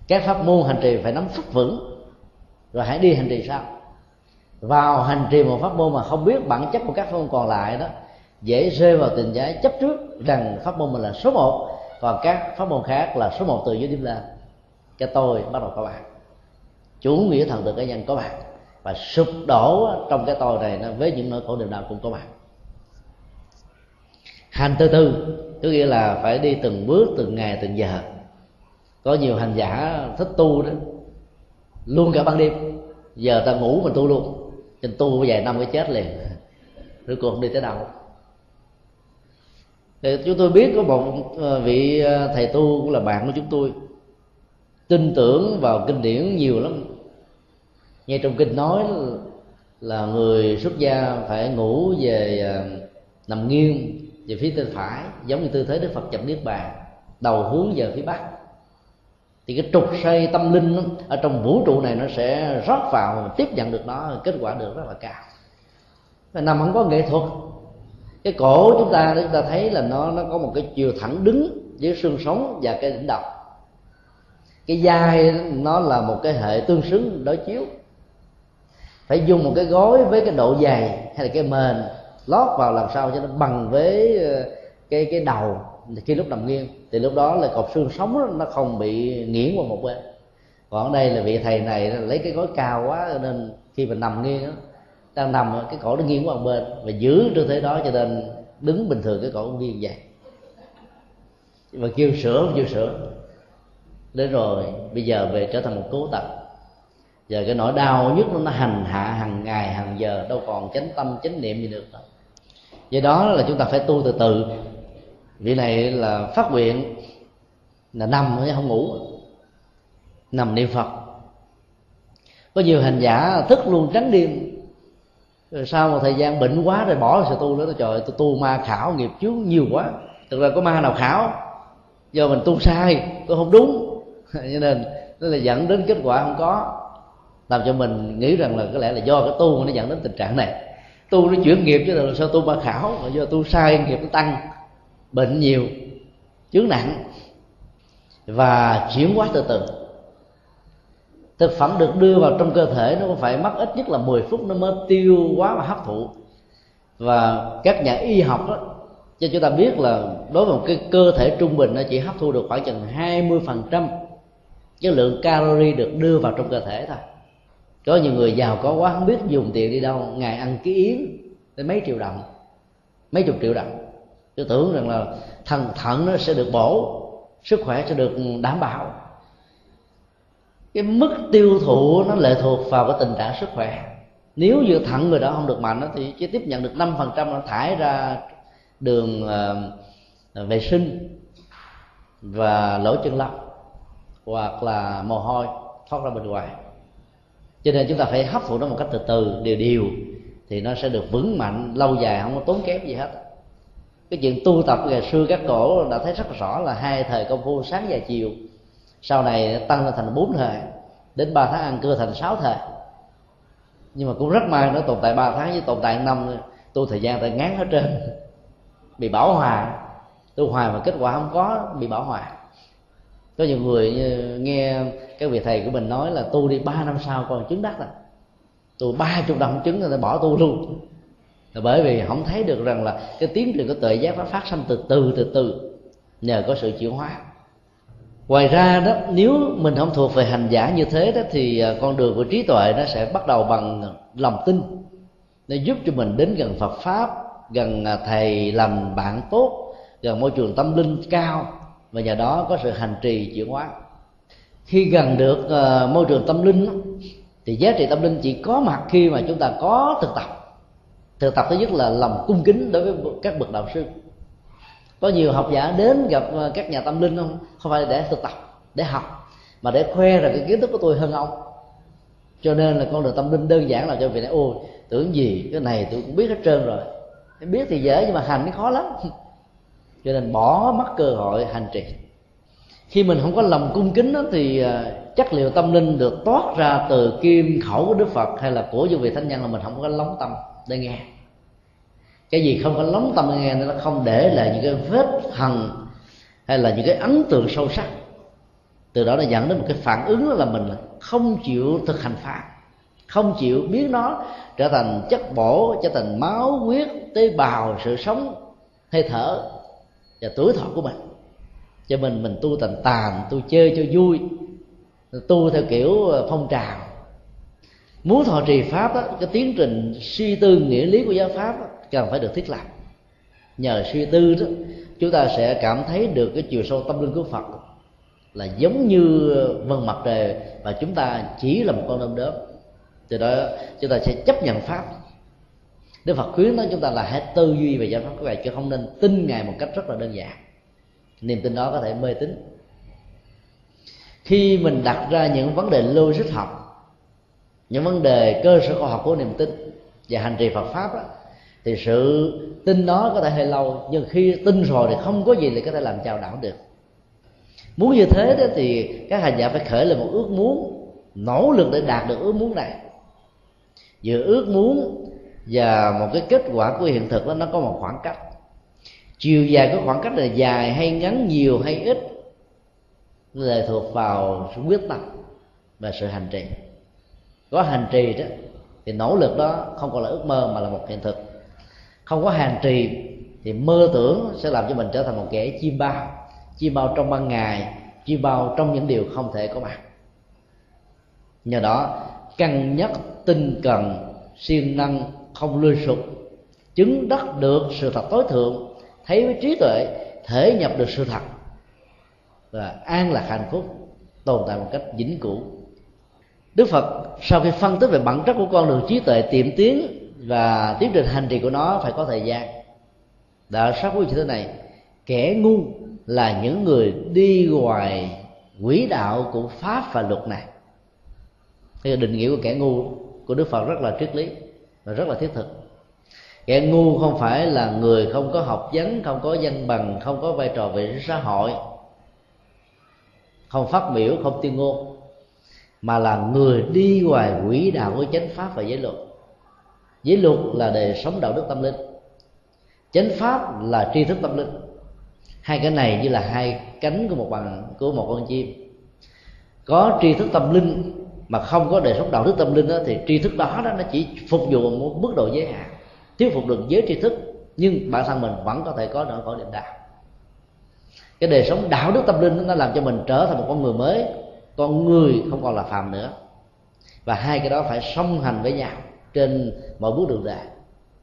Các pháp môn hành trì phải nắm vững vững rồi hãy đi hành trì sau. Vào hành trì một pháp môn mà không biết bản chất của các pháp môn còn lại đó, dễ rơi vào tình trạng chấp trước rằng pháp môn mình là số một, còn các pháp môn khác là số một từ dưới điểm lên. Cái tôi bắt đầu có bạn, chủ nghĩa thần tượng cá nhân có bạn, và sụp đổ trong cái tôi này với những nỗi khổ niềm đau cũng có bạn. Hành từ từ có nghĩa là phải đi từng bước, từng ngày, từng giờ. Có nhiều hành giả thích tu đó, luôn cả ban đêm, giờ ta ngủ mình tu luôn, mình tu vài năm cái chết liền, rồi cuộc đi tới đâu. Thì chúng tôi biết có một vị thầy tu cũng là bạn của chúng tôi, tin tưởng vào kinh điển nhiều lắm. Ngay trong kinh nói là người xuất gia phải ngủ về nằm nghiêng về phía bên phải, giống như tư thế Đức Phật nhập niết bàn, đầu hướng về phía bắc. Thì cái trục xây tâm linh ở trong vũ trụ này nó sẽ rót vào, tiếp nhận được nó, kết quả được rất là cao. Và nằm không có nghệ thuật. Cái cổ chúng ta chúng ta thấy là nó nó có một cái chiều thẳng đứng với xương sống và cái đỉnh đầu. Cái vai nó là một cái hệ tương xứng đối chiếu. Phải dùng một cái gối với cái độ dày hay là cái mền lót vào làm sao cho nó bằng với cái cái đầu. Khi lúc nằm nghiêng thì lúc đó là cột xương sống nó không bị nghiêng qua một bên. Còn ở đây là vị thầy này lấy cái gối cao quá, nên khi mình nằm nghiêng đó, đang nằm cái cổ nó nghiêng qua một bên và giữ tư thế đó, cho nên đứng bình thường cái cổ cũng nghiêng vậy. Mà kêu sửa không kêu sửa. Đến rồi bây giờ về trở thành một cố tật. Giờ cái nỗi đau nhất nó hành hạ hàng ngày hàng giờ, đâu còn chánh tâm chánh niệm gì được đâu. Vậy đó là chúng ta phải tu từ từ. Vị này là phát nguyện là nằm chứ không ngủ, nằm niệm Phật. Có nhiều hành giả thức luôn trắng đêm, rồi sau một thời gian bệnh quá rồi bỏ sự tu nữa. Trời, tôi tu ma khảo nghiệp chướng nhiều quá. Thực ra có ma nào khảo, do mình tu sai, tôi không đúng, cho nên nó là dẫn đến kết quả không có. Làm cho mình nghĩ rằng là có lẽ là do cái tu nó dẫn đến tình trạng này. Tu nó chuyển nghiệp chứ là sao tu ma khảo, mà do tu sai nghiệp nó tăng, bệnh nhiều, chướng nặng. Và chuyển hóa từ từ. Thực phẩm được đưa vào trong cơ thể nó phải mất ít nhất là mười phút nó mới tiêu hóa và hấp thụ. Và các nhà y học đó, cho chúng ta biết là đối với một cái cơ thể trung bình nó chỉ hấp thu được khoảng chừng hai mươi phần trăm cái lượng calori được đưa vào trong cơ thể thôi. Có nhiều người giàu có quá không biết dùng tiền đi đâu, ngày ăn ký yến đến mấy triệu đồng, mấy chục triệu đồng. Cứ tưởng rằng là thằng thận nó sẽ được bổ, sức khỏe sẽ được đảm bảo. Cái mức tiêu thụ nó lệ thuộc vào cái tình trạng sức khỏe. Nếu như thận người đó không được mạnh thì chỉ tiếp nhận được năm phần trăm nó thải ra đường uh, vệ sinh và lỗ chân lông, hoặc là mồ hôi thoát ra bên ngoài. Cho nên chúng ta phải hấp thụ nó một cách từ từ, đều đều, thì nó sẽ được vững mạnh, lâu dài, không có tốn kém gì hết. Cái chuyện tu tập ngày xưa các cổ đã thấy rất rõ là hai thời công phu sáng và chiều. Sau này tăng lên thành bốn thời, đến ba tháng ăn cưa thành sáu thời. Nhưng mà cũng rất may nó tồn tại ba tháng chứ tồn tại năm tu thời gian tại ngán hết trơn. Bị bảo hòa, tu hoài mà kết quả không có, bị bảo hòa. Có nhiều người nghe các vị thầy của mình nói là tu đi ba năm sau còn chứng đắc rồi. Tu ba mươi năm không chứng rồi bỏ tu luôn. Là bởi vì không thấy được rằng là cái tiến trình của tuệ giác nó phát sinh từ từ từ từ nhờ có sự chuyển hóa. Ngoài ra đó, nếu mình không thuộc về hành giả như thế đó thì con đường của trí tuệ nó sẽ bắt đầu bằng lòng tin. Nó giúp cho mình đến gần Phật pháp, gần thầy lành bạn tốt, gần môi trường tâm linh cao, và nhờ đó có sự hành trì chuyển hóa. Khi gần được uh, môi trường tâm linh đó, thì giá trị tâm linh chỉ có mặt khi mà chúng ta có thực tập. Thực tập thứ nhất là lòng cung kính đối với các bậc đạo sư. Có nhiều học giả đến gặp các nhà tâm linh không không phải để thực tập, để học, mà để khoe rằng cái kiến thức của tôi hơn ông. Cho nên là con đường tâm linh đơn giản là cho vị này ôi tưởng gì cái này tôi cũng biết hết trơn rồi. Biết thì dễ nhưng mà hành nó khó lắm. cho nên bỏ mất cơ hội hành trì. Khi mình không có lòng cung kính đó, thì chất liệu tâm linh được toát ra từ kim khẩu của Đức Phật hay là của những vị thánh nhân là mình không có lóng tâm để nghe. Cái gì không có lóng tâm để nghe nó không để lại những cái vết hằn hay là những cái ấn tượng sâu sắc. Từ đó nó dẫn đến một cái phản ứng là mình không chịu thực hành pháp, không chịu biến nó trở thành chất bổ, trở thành máu huyết, tế bào, sự sống, hơi thở và tuổi thọ của mình. Cho mình mình tu tàn tàn, tu chơi cho vui, tu theo kiểu phong trào. Muốn thọ trì pháp đó, cái tiến trình suy tư nghĩa lý của giáo pháp đó, cần phải được thiết lập. Nhờ suy tư đó, chúng ta sẽ cảm thấy được cái chiều sâu tâm linh của Phật là giống như vân mặt trời và chúng ta chỉ là một con đom đóm. Từ đó chúng ta sẽ chấp nhận pháp. Đức Phật khuyến nói chúng ta là hãy tư duy về giáo pháp của Ngài, chứ không nên tin Ngài một cách rất là đơn giản. Niềm tin đó có thể mê tín. Khi mình đặt ra những vấn đề logic học, những vấn đề cơ sở khoa học của niềm tin và hành trì Phật pháp đó, thì sự tin đó có thể hơi lâu, nhưng khi tin rồi thì không có gì để có thể làm chao đảo được. Muốn như thế đó thì các hành giả phải khởi lên một ước muốn, nỗ lực để đạt được ước muốn này. Giữa ước muốn và một cái kết quả của hiện thực đó nó có một khoảng cách. Chiều dài của khoảng cách là dài hay ngắn, nhiều hay ít là thuộc vào sự quyết tâm và sự hành trì. Có hành trì đó thì nỗ lực đó không còn là ước mơ mà là một hiện thực. Không có hành trì thì mơ tưởng sẽ làm cho mình trở thành một kẻ chim bao, chim bao trong ban ngày, chim bao trong những điều không thể có mặt. Nhờ đó cân nhắc, tinh cần, siêng năng, không lười sụp, chứng đắc được sự thật tối thượng, thấy với trí tuệ, thể nhập được sự thật và an lạc hạnh phúc tồn tại một cách vĩnh cửu. Đức Phật sau khi phân tích về bản chất của con đường trí tuệ tiệm tiến và tiến trình hành trì của nó phải có thời gian, đã xác quyết như thế này: kẻ ngu là những người đi ngoài quỹ đạo của pháp và luật này. Thì định nghĩa của kẻ ngu của Đức Phật rất là triết lý và rất là thiết thực. Kẻ ngu không phải là người không có học vấn, không có văn bằng, không có vai trò về xã hội, không phát biểu, không tuyên ngôn, mà là người đi ngoài quỹ đạo của chánh pháp và giới luật. Giới luật là đời sống đạo đức tâm linh, chánh pháp là tri thức tâm linh. Hai cái này như là hai cánh của một bằng của một con chim. Có tri thức tâm linh mà không có đời sống đạo đức tâm linh đó, thì tri thức đó, đó nó chỉ phục vụ một mức độ giới hạn, thuyết phục được giới tri thức, nhưng bản thân mình vẫn có thể có nỗi khổ niềm đau. Cái đời sống đạo đức tâm linh nó làm cho mình trở thành một con người mới, con người không còn là phàm nữa. Và hai cái đó phải song hành với nhau trên mọi bước đường đời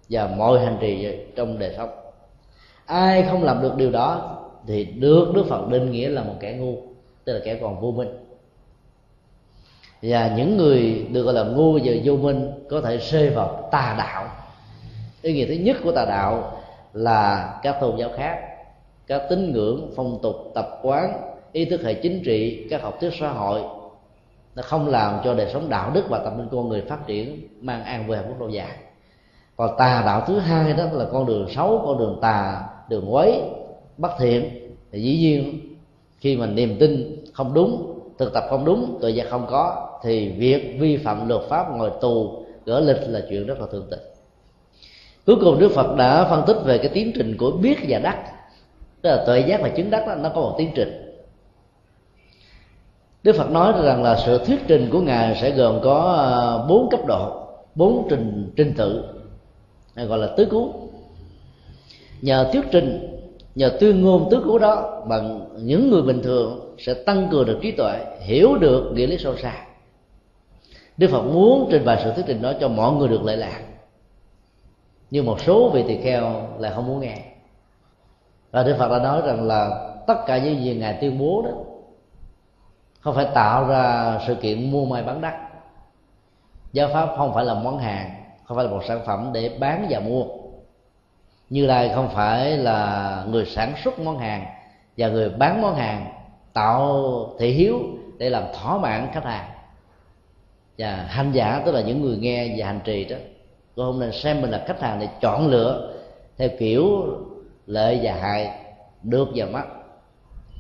và mọi hành trì trong đời sống. Ai không làm được điều đó thì được Đức Phật định nghĩa là một kẻ ngu, tức là kẻ còn vô minh. Và những người được gọi là ngu và vô minh có thể rơi vào tà đạo. Ý nghĩa thứ nhất của tà đạo là các tôn giáo khác, các tín ngưỡng, phong tục, tập quán, ý thức hệ chính trị, các học thuyết xã hội, nó không làm cho đời sống đạo đức và tâm linh con người phát triển mang an vui hạnh phúc lâu dài. Còn tà đạo thứ hai đó là con đường xấu, con đường tà, đường quấy, bất thiện. Thì dĩ nhiên khi mà niềm tin không đúng, thực tập không đúng, tự giác không có, thì việc vi phạm luật pháp, ngồi tù, gỡ lịch là chuyện rất là thường tình. Cuối cùng Đức Phật đã phân tích về cái tiến trình của biết và đắc, tức là tuệ giác và chứng đắc đó, nó có một tiến trình. Đức Phật nói rằng là sự thuyết trình của Ngài sẽ gồm có bốn cấp độ, bốn trình trình tự, gọi là tứ cú. Nhờ thuyết trình, nhờ tuyên ngôn tứ cú đó, bằng những người bình thường sẽ tăng cường được trí tuệ, hiểu được nghĩa lý sâu xa. Đức Phật muốn trình bày sự thuyết trình đó cho mọi người được lợi lạc, nhưng một số vị tỳ kheo lại không muốn nghe. Và Đức Phật đã nói rằng là tất cả những gì Ngài tuyên bố đó không phải tạo ra sự kiện mua may bán đắt. Giáo pháp không phải là món hàng, không phải là một sản phẩm để bán và mua. Như Lai không phải là người sản xuất món hàng và người bán món hàng tạo thị hiếu để làm thỏa mãn khách hàng. Và hành giả, tức là những người nghe và hành trì đó, tôi không nên xem mình là khách hàng để chọn lựa theo kiểu lợi và hại, được vào mắt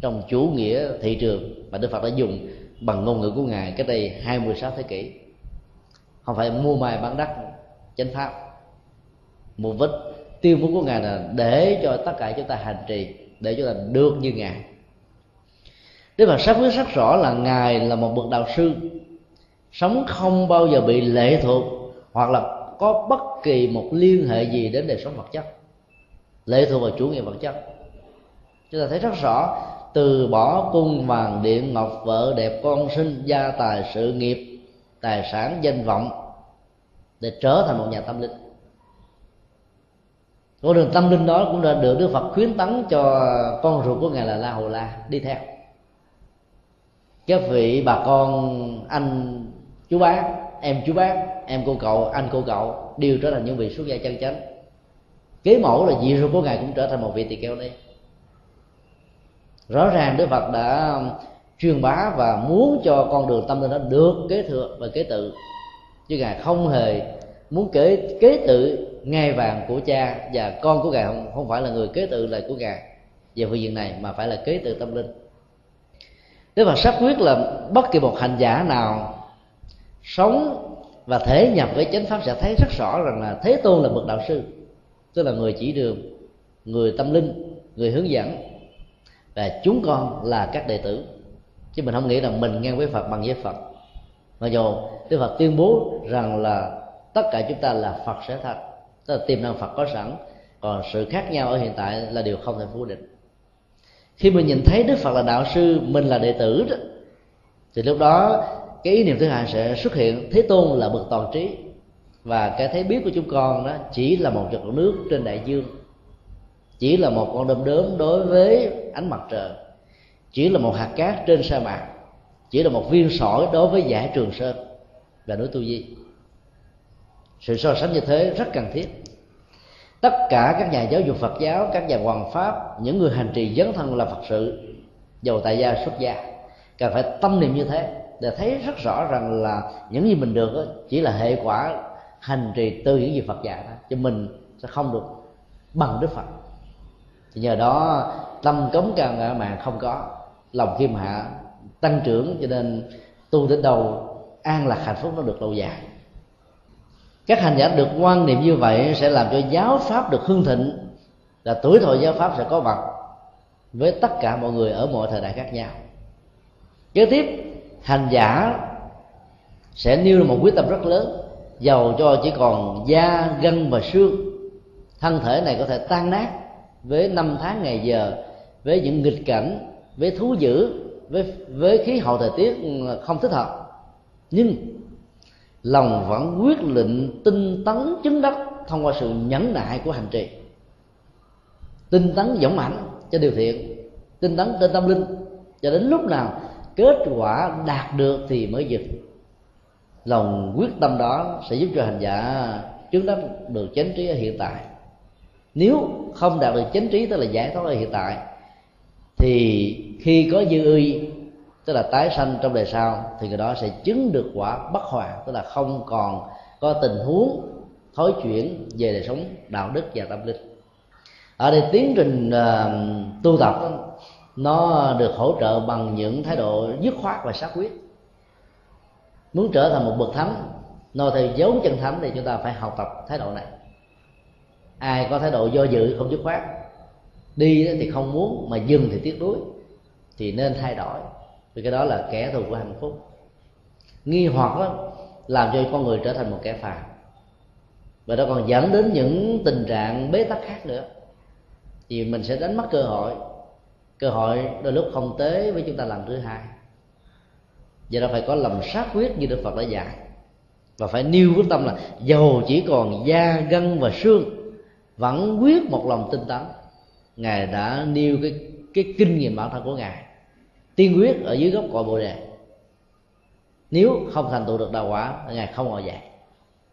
trong chủ nghĩa thị trường mà Đức Phật đã dùng bằng ngôn ngữ của Ngài cách đây hai mươi sáu thế kỷ. Không phải mua mài bán đắt chánh pháp. Một vết tiêu vốn của Ngài là để cho tất cả chúng ta hành trì, để chúng ta được như Ngài. Đức Phật sắp biết rất rõ là Ngài là một bậc đạo sư, sống không bao giờ bị lệ thuộc hoặc là có bất kỳ một liên hệ gì đến đời sống vật chất, lệ thuộc vào chủ nghĩa vật chất. Chúng ta thấy rất rõ, từ bỏ cung vàng điện ngọc, vợ đẹp con sinh, gia tài sự nghiệp, tài sản danh vọng để trở thành một nhà tâm linh. Con đường tâm linh đó cũng đã được Đức Phật khuyến tấn cho con ruột của Ngài là La Hầu La đi theo. Các vị bà con, anh chú bác, em chú bác, em cô cậu, anh cô cậu đều trở thành những vị xuất gia chân chánh. Kế mẫu là dì ruột của Ngài cũng trở thành một vị tỳ kheo ni. Rõ ràng Đức Phật đã truyền bá và muốn cho con đường tâm linh đó được kế thừa và kế tự, chứ Ngài không hề muốn kế kế tự ngai vàng của cha, và con của Ngài không, không phải là người kế tự lại của Ngài về phương diện này, mà phải là kế tự tâm linh. Đức Phật xác quyết là bất kỳ một hành giả nào sống và thể nhập với chánh pháp sẽ thấy rất rõ rằng là Thế Tôn là bậc đạo sư, tức là người chỉ đường, người tâm linh, người hướng dẫn, và chúng con là các đệ tử. Chứ mình không nghĩ rằng mình ngang với Phật, bằng với Phật. Mặc dù Đức Phật tuyên bố rằng là tất cả chúng ta là Phật sẽ thật, tức là tiềm năng Phật có sẵn, còn sự khác nhau ở hiện tại là điều không thể phủ định. Khi mình nhìn thấy Đức Phật là đạo sư, mình là đệ tử đó, thì lúc đó cái ý niệm thứ hai sẽ xuất hiện: Thế Tôn là bậc toàn trí, và cái thấy biết của chúng con đó chỉ là một giọt nước trên đại dương, chỉ là một con đom đóm đối với ánh mặt trời, chỉ là một hạt cát trên sa mạc, chỉ là một viên sỏi đối với dải Trường Sơn và núi Tu Di. Sự so sánh như thế rất cần thiết. Tất cả các nhà giáo dục Phật giáo, các nhà hoằng pháp, những người hành trì dấn thân là Phật sự, dầu tại gia xuất gia, cần phải tâm niệm như thế để thấy rất rõ rằng là những gì mình được chỉ là hệ quả hành trì từ những gì Phật dạy đó, chứ mình sẽ không được bằng Đức Phật. Thì nhờ đó tâm cống càng ngạ mạn không có, lòng khiêm hạ tăng trưởng, cho nên tu đến đầu an lạc hạnh phúc nó được lâu dài. Các hành giả được quan niệm như vậy sẽ làm cho giáo pháp được hưng thịnh, là tuổi thọ giáo pháp sẽ có mặt với tất cả mọi người ở mọi thời đại khác nhau. Kế tiếp, hành giả sẽ nêu một quyết tâm rất lớn, dầu cho chỉ còn da, gân và xương, thân thể này có thể tan nát với năm tháng ngày giờ, với những nghịch cảnh, với thú dữ, với, với khí hậu thời tiết không thích hợp, nhưng lòng vẫn quyết định tinh tấn chứng đắc thông qua sự nhẫn nại của hành trì. Tinh tấn dũng mãnh cho điều thiện, tinh tấn trên tâm linh, cho đến lúc nào kết quả đạt được thì mới dừng. Lòng quyết tâm đó sẽ giúp cho hành giả chứng đắc được chánh trí ở hiện tại. Nếu không đạt được chánh trí, tức là giải thoát ở hiện tại, thì khi có dư uy, tức là tái sanh trong đời sau, thì người đó sẽ chứng được quả bất hoàn, tức là không còn có tình huống thối chuyển về đời sống đạo đức và tâm linh. Ở đây tiến trình uh, tu tập nó được hỗ trợ bằng những thái độ dứt khoát và xác quyết. Muốn trở thành một bậc thánh, noi theo dấu chân thánh, thì chúng ta phải học tập thái độ này. Ai có thái độ do dự, không dứt khoát, đi thì không muốn mà dừng thì tiếc nuối, thì nên thay đổi, vì cái đó là kẻ thù của hạnh phúc. Nghi hoặc đó làm cho con người trở thành một kẻ phàm, và nó còn dẫn đến những tình trạng bế tắc khác nữa, thì mình sẽ đánh mất cơ hội. Cơ hội đôi lúc không tới với chúng ta lần thứ hai. Vậy đó, phải có lòng xác quyết như Đức Phật đã dạy, và phải nêu quyết tâm là dầu chỉ còn da, gân và xương, vẫn quyết một lòng tinh tấn. Ngài đã nêu cái, cái kinh nghiệm bản thân của Ngài, tiên quyết ở dưới gốc cội Bồ Đề. Nếu không thành tựu được đạo quả, Ngài không ngồi dậy.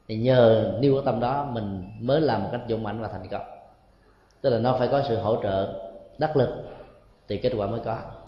Thì nhờ nêu quyết tâm đó, mình mới làm một cách dũng mãnh và thành công. Tức là nó phải có sự hỗ trợ đắc lực thì kết quả mới có.